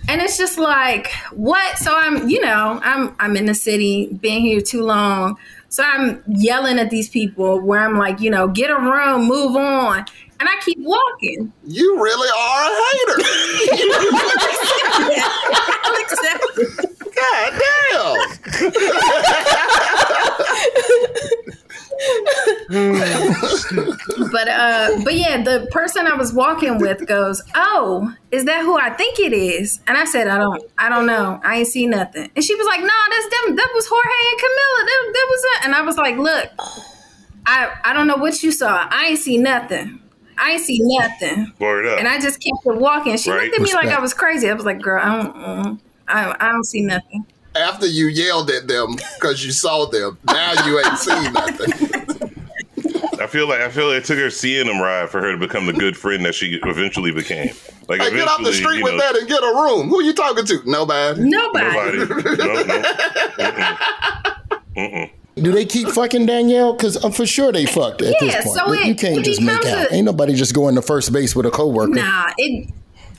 And it's just like, what? So I'm, you know, I'm in the city, been here too long. So I'm yelling at these people where I'm like, you know, get a room, move on. And I keep walking. You really are a hater. I'll accept it. God damn. But yeah, the person I was walking with goes, oh, is that who I think it is? And I said, I don't know. I ain't see nothing. And she was like, no, that's them. That was Jorge and Camilla. That was it. And I was like, look, I don't know what you saw. I ain't see nothing. I ain't see nothing. And I just kept walking. She looked at me like I was crazy. I was like, girl, I don't see nothing. After you yelled at them because you saw them, now you ain't seen nothing. I feel like it took her seeing them ride for her to become the good friend that she eventually became. Like, hey, get off the street with that and get a room. Who you talking to? Nobody. No. Mm-mm. Do they keep fucking, Danielle? Because I'm for sure they fucked at this point. So you can't just make out. Ain't nobody just going to first base with a coworker. Nah,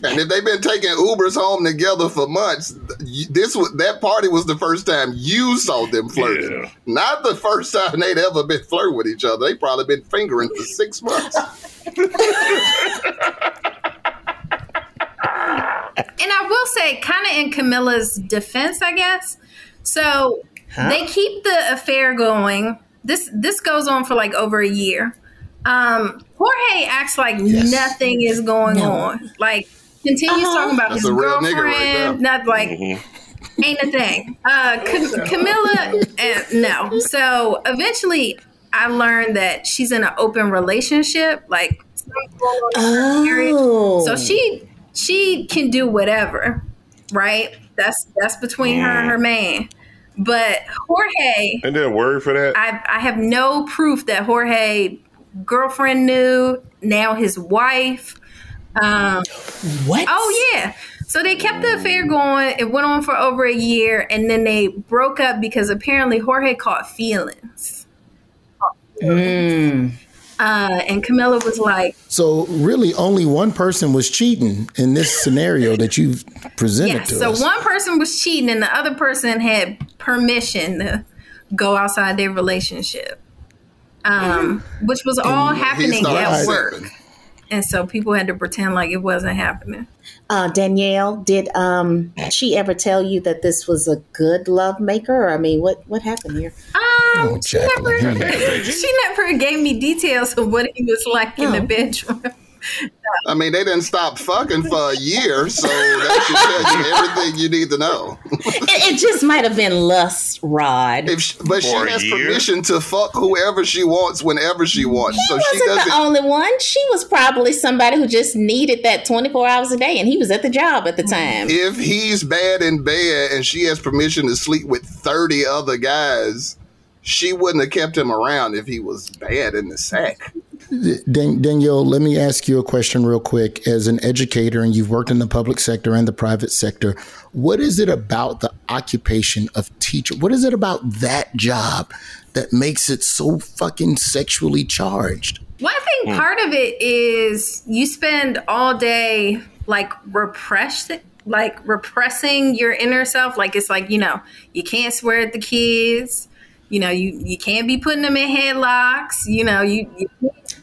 And if they've been taking Ubers home together for months, that party was the first time you saw them flirting. Yeah. Not the first time they'd ever been flirting with each other. They probably been fingering for 6 months. And I will say, kind of in Camilla's defense, I guess. So they keep the affair going. This goes on for like over a year. Jorge acts like nothing is going on. Like, Continues talking about his girlfriend. Right, not like ain't a thing. Camilla, no. So eventually, I learned that she's in an open relationship, like so she can do whatever, right? That's between her and her man. But Jorge, ain't there a word for that? I have no proof that Jorge's girlfriend knew. Now his wife. What? Oh yeah. So they kept the affair going. It went on for over a year, and then they broke up because apparently Jorge caught feelings. And Camilla was like, "So really, only one person was cheating in this scenario that you've presented to us." So one person was cheating, and the other person had permission to go outside their relationship, which was all happening at work. And so people had to pretend like it wasn't happening. Danielle, did she ever tell you that this was a good love maker? I mean, what happened here? She never gave me details of what he was like in the bedroom. I mean, they didn't stop fucking for a year, so that should tell you everything you need to know. It just might have been lust, Rod. But she has permission to fuck whoever she wants, whenever she wants. He wasn't the only one. She was probably somebody who just needed that 24 hours a day, and he was at the job at the time. If he's bad in bed and she has permission to sleep with 30 other guys, she wouldn't have kept him around if he was bad in the sack. Danielle, let me ask you a question real quick. As an educator, and you've worked in the public sector and the private sector, what is it about the occupation of teacher? What is it about that job that makes it so fucking sexually charged? Well, I think part of it is you spend all day repressing your inner self. Like it's like, you know, you can't swear at the kids. You know, you can't be putting them in headlocks. You know, you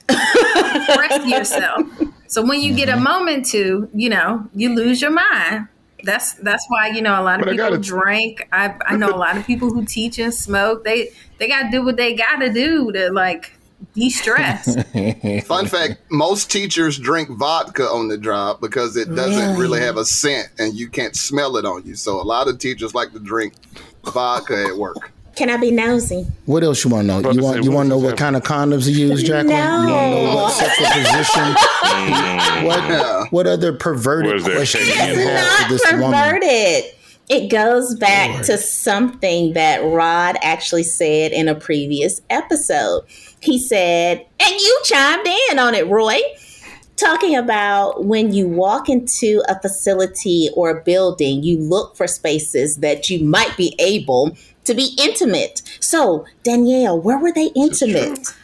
express yourself. So when you get a moment to, you know, you lose your mind. That's why, you know, a lot of people drink. I know a lot of people who teach and smoke. They got to do what they got to do to, like, de-stress. Fun fact, most teachers drink vodka on the job because it doesn't really have a scent and you can't smell it on you. So a lot of teachers like to drink vodka at work. Can I be nosy? What else you want to know? You want to know what kind of condoms you use, Jacqueline? No. You want to know what sexual position? What other perverted question you have for this woman? It's not perverted. It goes back to something that Rod actually said in a previous episode. He said, and you chimed in on it, Roy, talking about when you walk into a facility or a building, you look for spaces that you might be able to be intimate. So, Danielle, where were they intimate? So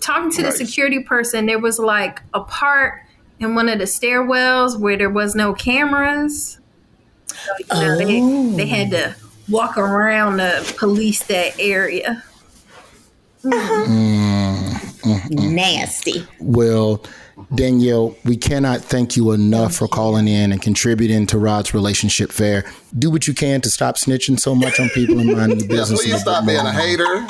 talking to the security person, there was like a part in one of the stairwells where there was no cameras. So, you know, they had to walk around to police that area. Nasty. Well, Danielle, we cannot thank you enough for calling in and contributing to Rod's Relationship Fair. Do what you can to stop snitching so much on people in mind in the business. Please stop being a hater.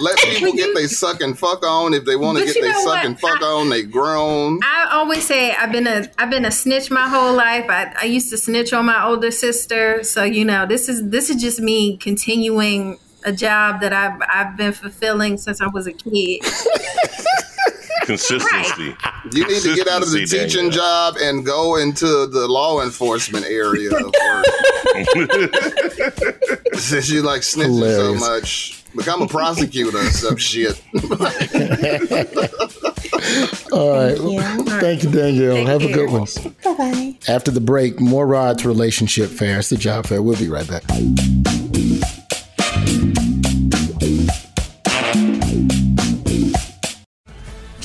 Let people get their suck and fuck on. If they want to get their suck and fuck on, they grown. I always say I've been a snitch my whole life. I used to snitch on my older sister. So, you know, this is just me continuing a job that I've been fulfilling since I was a kid. Consistency. Right. You need to get out of the teaching job and go into the law enforcement area of work. Since you like snitching so much, become a prosecutor or some shit. All right. Thank you, Danielle. Have a good one. Bye-bye. After the break, more Rod's Relationship Fair. It's the job fair. We'll be right back.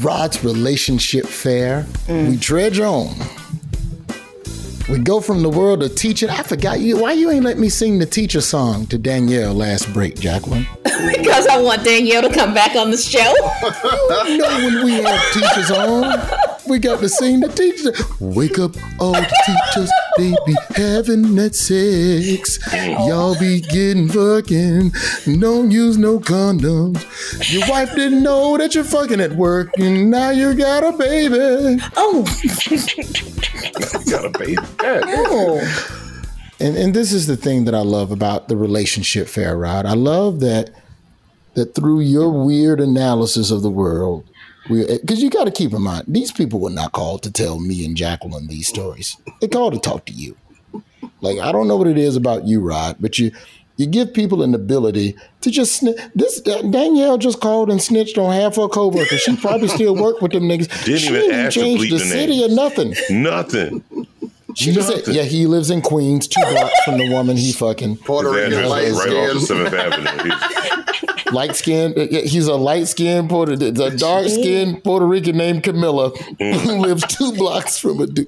Rod's Relationship Fair. We dredge on. We go from the world of teaching. I forgot you. Why you ain't let me sing the teacher song to Danielle last break, Jacqueline? Because I want Danielle to come back on the show. You know when we have teachers on, we got to sing the teacher. Wake up all the teachers, they be having that sex. Y'all be getting fucking. Don't use no condoms. Your wife didn't know that you're fucking at work, and now you got a baby. Oh. Got a baby. Yeah. Oh. And this is the thing that I love about the relationship fair, Rod. I love that through your weird analysis of the world, because you got to keep in mind, these people were not called to tell me and Jacqueline these stories. They called to talk to you. Like, I don't know what it is about you, Rod, but you give people an ability to just snitch. Danielle just called and snitched on half her coworkers. She probably still worked with them niggas. Didn't she even ask to bleep the city or nothing. She just said, yeah, he lives in Queens, 2 blocks from the woman he fucking. Puerto Rican, light-skinned. Right light-skinned. He's a light-skinned Puerto Rican. A dark-skinned Puerto Rican named Camilla who lives 2 blocks from a dude.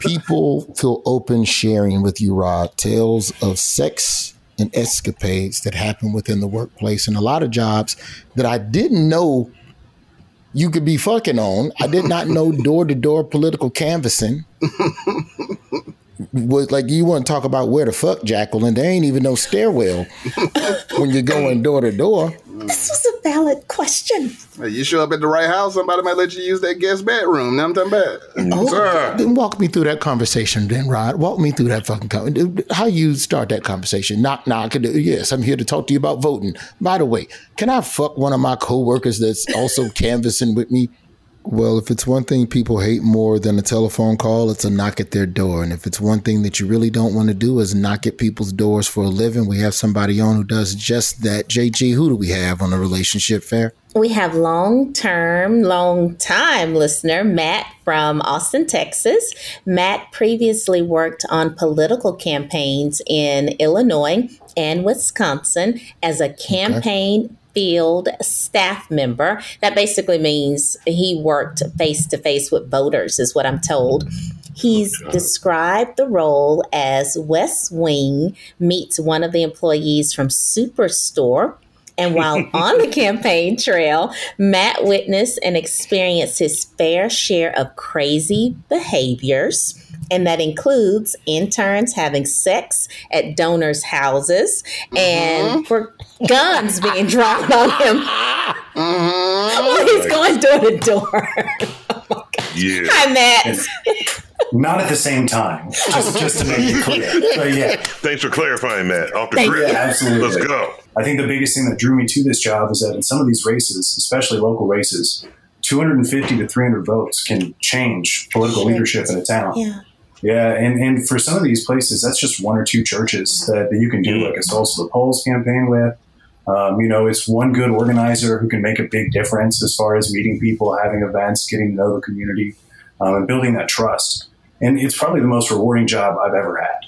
People feel open sharing with you, Rod, tales of sex and escapades that happen within the workplace and a lot of jobs that I didn't know you could be fucking on. I did not know door-to-door political canvassing. Was like, you want to talk about where to fuck, Jacqueline? There ain't even no stairwell when you're going door-to-door. This was a valid question. Hey, you show up at the right house, somebody might let you use that guest bedroom. Now I'm talking about. Oh, then walk me through that conversation, then, Rod. Walk me through that fucking conversation. How you start that conversation? Knock. Yes, I'm here to talk to you about voting. By the way, can I fuck one of my coworkers that's also canvassing with me? Well, if it's one thing people hate more than a telephone call, it's a knock at their door. And if it's one thing that you really don't want to do is knock at people's doors for a living, we have somebody on who does just that. JG, who do we have on the relationship fair? We have long-time listener Matt from Austin, Texas. Matt previously worked on political campaigns in Illinois and Wisconsin as a campaign field staff member. That basically means he worked face to face with voters, is what I'm told. He's described the role as West Wing meets one of the employees from Superstore. And while on the campaign trail, Matt witnessed and experienced his fair share of crazy behaviors. And that includes interns having sex at donors' houses and for guns being dropped on him. Well, he's going door to door. Oh my gosh. Yeah. Hi, Matt. Not at the same time, just to make it clear. So, yeah. Thanks for clarifying, Matt. Off the grid. Yeah, absolutely. Let's go. I think the biggest thing that drew me to this job is that in some of these races, especially local races, 250 to 300 votes can change political leadership in a town. Yeah. Yeah, and for some of these places, that's just 1 or 2 churches that you can do like a Souls to the Polls campaign with. It's one good organizer who can make a big difference as far as meeting people, having events, getting to know the community, and building that trust. And it's probably the most rewarding job I've ever had.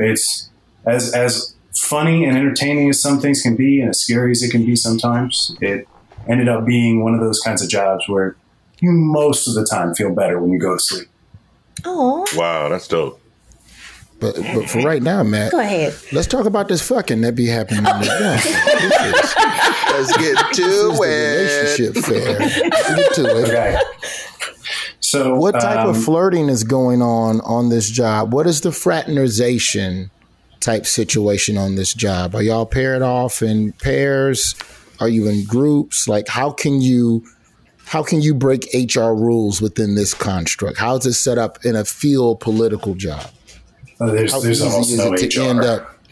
It's as funny and entertaining as some things can be and as scary as it can be sometimes, it ended up being one of those kinds of jobs where you most of the time feel better when you go to sleep. Oh, wow, that's dope. But for right now, Matt, go ahead. Let's talk about this fucking that be happening. In let's get to it. Relationship fair. Let's get to it. Okay. So, what type of flirting is going on this job? What is the fraternization type situation on this job? Are y'all paired off in pairs? Are you in groups? Like, how can you break HR rules within this construct? How is it set up in a field political job? Oh, there's almost no HR. What did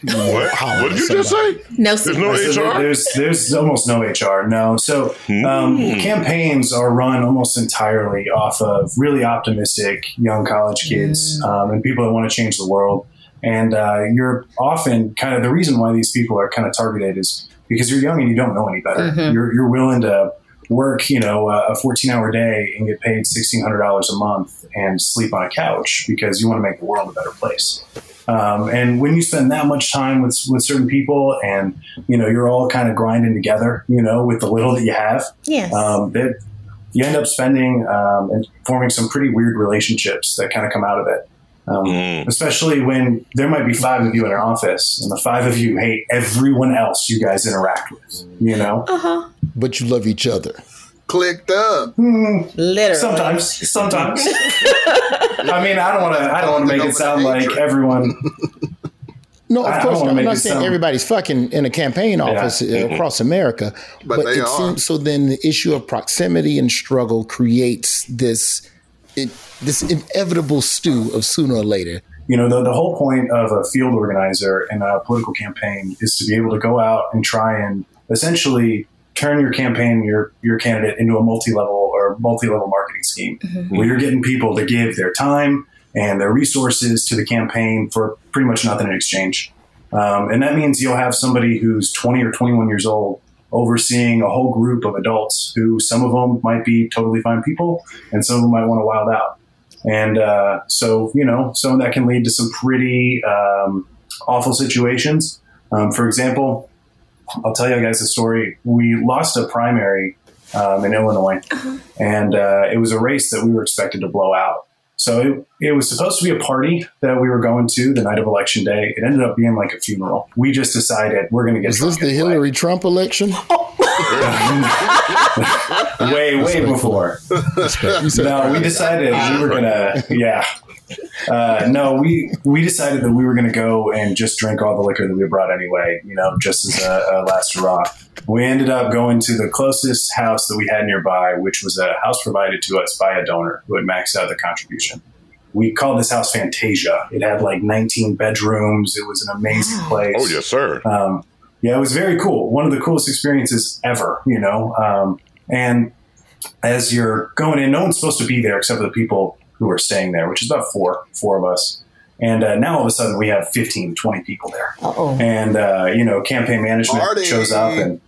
you just say? No, there's no HR. There's almost no HR. No. So campaigns are run almost entirely off of really optimistic young college kids and people that want to change the world. And you're often kind of the reason why these people are kind of targeted is because you're young and you don't know any better. You're willing to work, a 14-hour day and get paid $1,600 a month and sleep on a couch because you want to make the world a better place. And when you spend that much time with certain people and, you know, you're all kind of grinding together, you know, with the little that you have, yes. You end up spending and forming some pretty weird relationships that kind of come out of it. Especially when there might be five of you in an office and the five of you hate everyone else you guys interact with, you know, uh-huh. But you love each other. Clicked up. Literally. Sometimes. I mean, I don't want to make it sound like everyone. No, of course. I'm not saying everybody's fucking in a campaign office across America, but it seems so. Then the issue of proximity and struggle creates this inevitable stew of sooner or later. You know, the whole point of a field organizer and a political campaign is to be able to go out and try and essentially turn your campaign, your candidate into a multi-level marketing scheme, mm-hmm. where you're getting people to give their time and their resources to the campaign for pretty much nothing in exchange. And that means you'll have somebody who's 20 or 21 years old overseeing a whole group of adults who some of them might be totally fine people and some of them might want to wild out. And so, you know, some of that can lead to some pretty awful situations. For example, I'll tell you guys a story. We lost a primary in Illinois, and it was a race that we were expected to blow out. So it was supposed to be a party that we were going to the night of election day. It ended up being like a funeral. We just decided we're going to get. Is this the Hillary Trump election? way before. No, we decided we were going to. Yeah. No, we decided that we were going to go and just drink all the liquor that we brought anyway, you know, just as a last hurrah. We ended up going to the closest house that we had nearby, which was a house provided to us by a donor who had maxed out the contribution. We called this house Fantasia. It had like 19 bedrooms. It was an amazing place. Oh, yes, sir. Yeah, it was very cool. One of the coolest experiences ever, you know. And as you're going in, no one's supposed to be there except for the people who are staying there, which is about four of us. And now all of a sudden we have 15, 20 people there. Uh-oh. And, you know, campaign management shows up and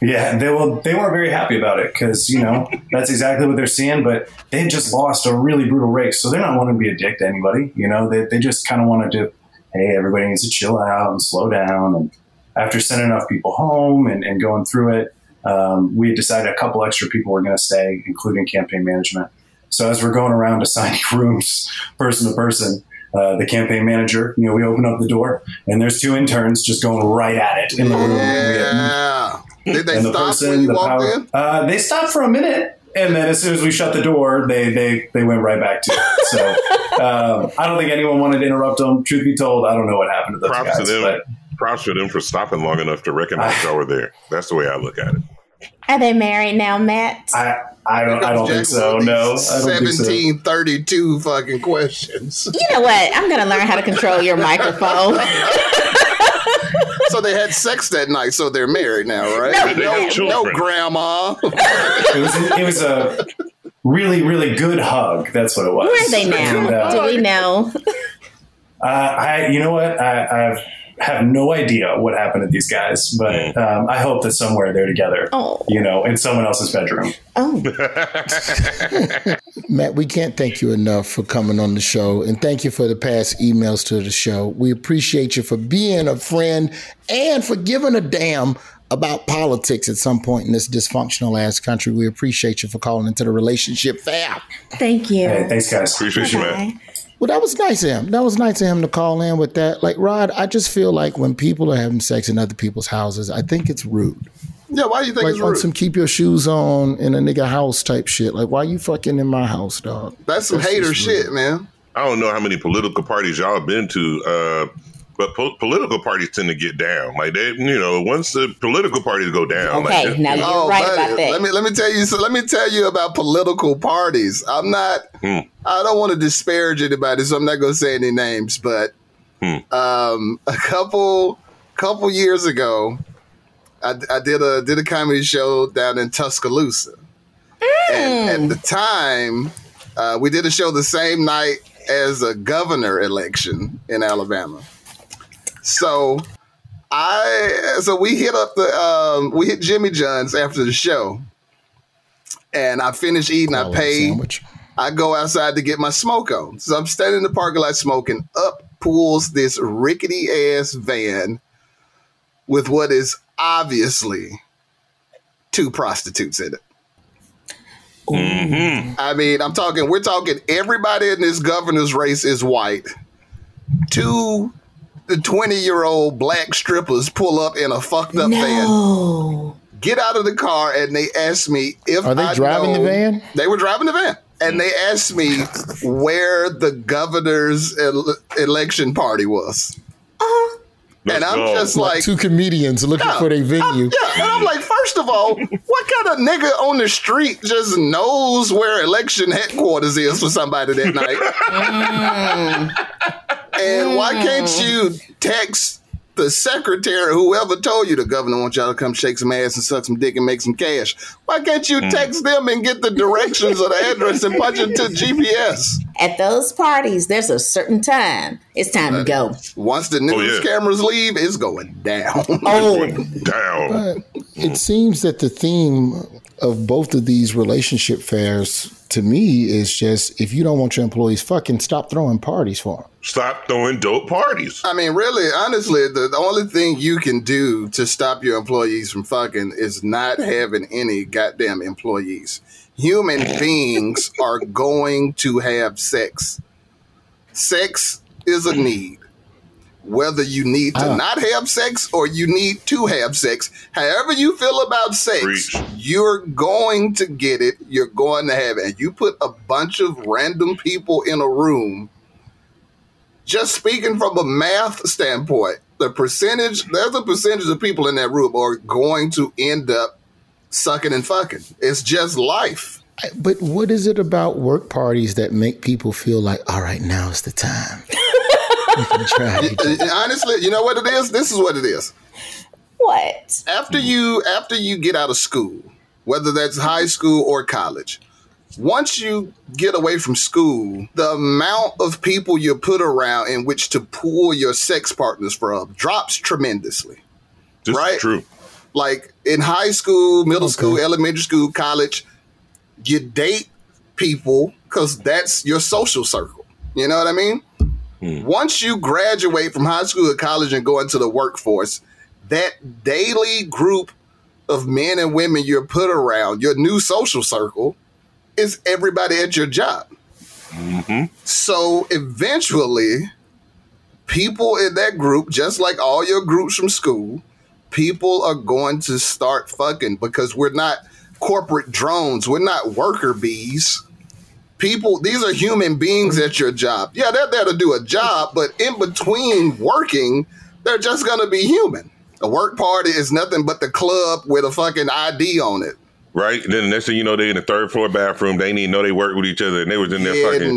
they weren't very happy about it because, you know, that's exactly what they're seeing, but they just lost a really brutal race. So they're not wanting to be a dick to anybody. You know, they just kind of wanted to, hey, everybody needs to chill out and slow down. And after sending enough people home and going through it, we had decided a couple extra people were going to stay, including campaign management. So as we're going around assigning rooms, person to person, the campaign manager, you know, we open up the door and there's two interns just going right at it in the room. Yeah. Did they stop when you walked in? They stopped for a minute. And then as soon as we shut the door, they went right back to it. So I don't think anyone wanted to interrupt them. Truth be told, I don't know what happened to those guys. Props to them for stopping long enough to recognize y'all were there. That's the way I look at it. Are they married now, Matt? I don't think so. No, 1732 fucking questions. You know what? I'm gonna learn how to control your microphone. So they had sex that night, so they're married now, right? No grandma. It was a really, really good hug. That's what it was. Where are they now? Do we know? You know what? I have no idea what happened to these guys, but I hope that somewhere they're together, you know, in someone else's bedroom. Oh, Matt, we can't thank you enough for coming on the show, and thank you for the past emails to the show. We appreciate you for being a friend and for giving a damn about politics at some point in this dysfunctional ass country. We appreciate you for calling into the Relationship Fair. Thank you. Hey, thanks, guys. Appreciate you, man. Well, that was nice of him. That was nice of him to call in with that. Like, Rod, I just feel like when people are having sex in other people's houses, I think it's rude. Yeah, why do you think it's rude? Like some keep your shoes on in a nigga house type shit. Like, why you fucking in my house, dog? That's hater shit, man. I don't know how many political parties y'all been to, but political parties tend to get down. Like, they, you know, once the political parties go down. Okay, like, now you're right about that. Let me tell you about political parties. I'm not... I don't want to disparage anybody, so I'm not going to say any names, but a couple years ago, I did a comedy show down in Tuscaloosa. And at the time, we did a show the same night as a governor election in Alabama. So we hit up we hit Jimmy John's after the show, and I finished eating. I paid. I go outside to get my smoke on. So I'm standing in the parking lot smoking up pulls this rickety ass van with what is obviously two prostitutes in it. Mm-hmm. I mean, we're talking everybody in this governor's race is white. Two 20-year-old black strippers pull up in a fucked up van, get out of the car, and they ask me if the van? They were driving the van. And they asked me where the governor's election party was. Uh-huh. And I'm just like two comedians looking for their venue. And I'm like, first of all, what kind of nigga on the street just knows where election headquarters is for somebody that night? And why can't you text the secretary, whoever told you the governor wants y'all to come shake some ass and suck some dick and make some cash? Why can't you text them and get the directions or the address and punch into GPS? At those parties, there's a certain time. It's time to go. Once the news cameras leave, it's going down. But it seems that the theme of both of these relationship fairs to me is just, if you don't want your employees fucking, stop throwing parties for them. Stop throwing dope parties. I mean, really, honestly, the only thing you can do to stop your employees from fucking is not having any goddamn employees. Human beings are going to have sex. Sex is a need. Whether you need to not have sex or you need to have sex, however you feel about sex, you're going to get it. You're going to have it. And you put a bunch of random people in a room, just speaking from a math standpoint, there's a percentage of people in that room are going to end up sucking and fucking. It's just life. But what is it about work parties that make people feel like, all right, now's the time? Honestly, you know what it is? This is what it is. What? After you get out of school, whether that's high school or college, once you get away from school, the amount of people you're put around in which to pull your sex partners from drops tremendously. This is true. Like in high school, middle school, elementary school, college, you date people because that's your social circle. You know what I mean? Once you graduate from high school or college and go into the workforce, that daily group of men and women you're put around, your new social circle, is everybody at your job. Mm-hmm. So eventually, people in that group, just like all your groups from school, people are going to start fucking because we're not corporate drones. We're not worker bees. People, these are human beings at your job. Yeah, they're there to do a job, but in between working, they're just going to be human. A work party is nothing but the club with a fucking ID on it. Right? And then the next thing you know, they're in the third floor bathroom. They didn't even know they worked with each other, and they was in there fucking,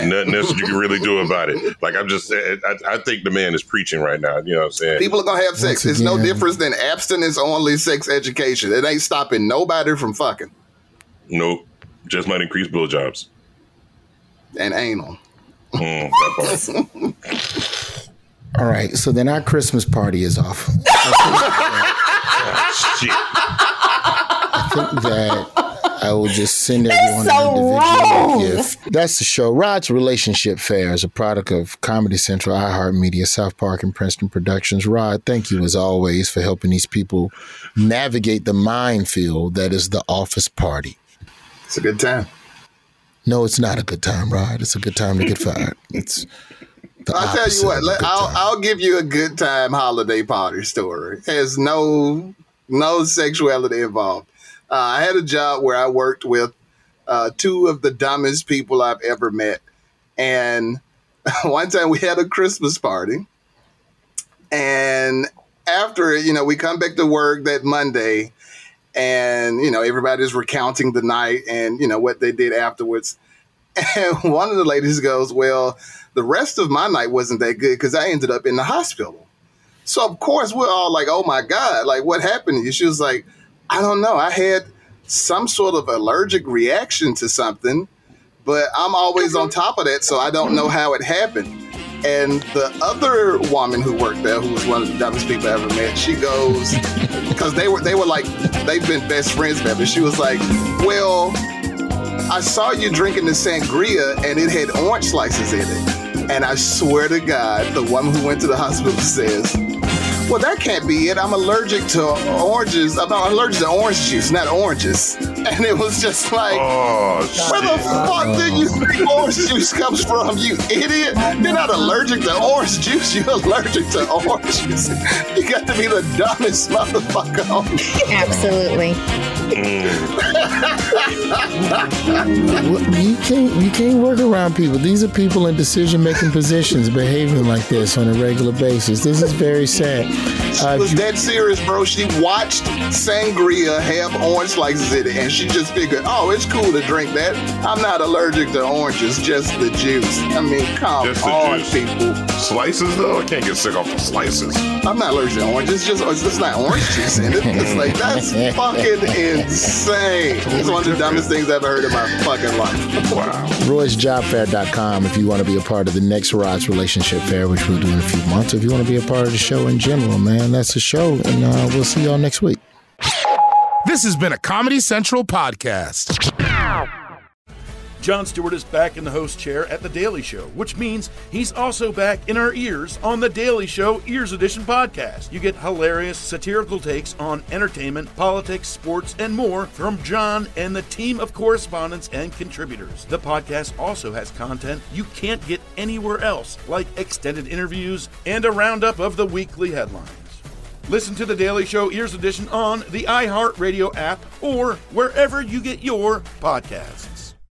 and nothing else you can really do about it. Like, I'm just saying, I think the man is preaching right now. You know what I'm saying? People are going to have sex. It's no difference than abstinence-only sex education. It ain't stopping nobody from fucking. Nope. Just might increase blowjobs. And anal. That part. All right, so then our Christmas party is off. I think that I will just send everyone an individual gift. That's the show. Rod's Relationship Fair is a product of Comedy Central, iHeartMedia, South Park, and Princeton Productions. Rod, thank you as always for helping these people navigate the minefield that is the office party. It's a good time. No, it's not a good time, Rod. It's a good time to get fired. I'll tell you what. I'll give you a good time holiday party story. There's no sexuality involved. I had a job where I worked with two of the dumbest people I've ever met. And one time we had a Christmas party. And after, we come back to work that Monday. And, everybody's recounting the night and, what they did afterwards. And one of the ladies goes, well, the rest of my night wasn't that good because I ended up in the hospital. So, of course, we're all like, oh, my God, like, what happened to you? She was like, I don't know. I had some sort of allergic reaction to something, but I'm always on top of that. So I don't know how it happened. And the other woman who worked there, who was one of the dumbest people I ever met, she goes, because they were like, they've been best friends forever. She was like, well, I saw you drinking the sangria and it had orange slices in it. And I swear to God, the woman who went to the hospital says, well, that can't be it. I'm allergic to oranges. I'm allergic to orange juice, not oranges. And it was just like, where the fuck did you think orange juice comes from, you idiot? You're not allergic to orange juice. You're allergic to oranges. You got to be the dumbest motherfucker on earth. Absolutely. You can't work around people. These are people in decision-making positions behaving like this on a regular basis. This is very sad. She was dead serious, bro. She watched sangria have orange slices in it, and she just figured, oh, it's cool to drink that. I'm not allergic to oranges, just the juice. I mean, come on, people. Slices, though? I can't get sick off of slices. I'm not allergic to oranges. It's not orange juice in it. It's like, that's fucking insane. It's one of the dumbest things I've ever heard in my fucking life. Wow. RoysJobFair.com if you want to be a part of the next Rod's Relationship Fair, which we'll do in a few months. If you want to be a part of the show in general, man, that's the show. And we'll see y'all next week. This has been a Comedy Central podcast. Jon Stewart is back in the host chair at The Daily Show, which means he's also back in our ears on The Daily Show Ears Edition podcast. You get hilarious satirical takes on entertainment, politics, sports, and more from Jon and the team of correspondents and contributors. The podcast also has content you can't get anywhere else, like extended interviews and a roundup of the weekly headlines. Listen to The Daily Show Ears Edition on the iHeartRadio app or wherever you get your podcasts.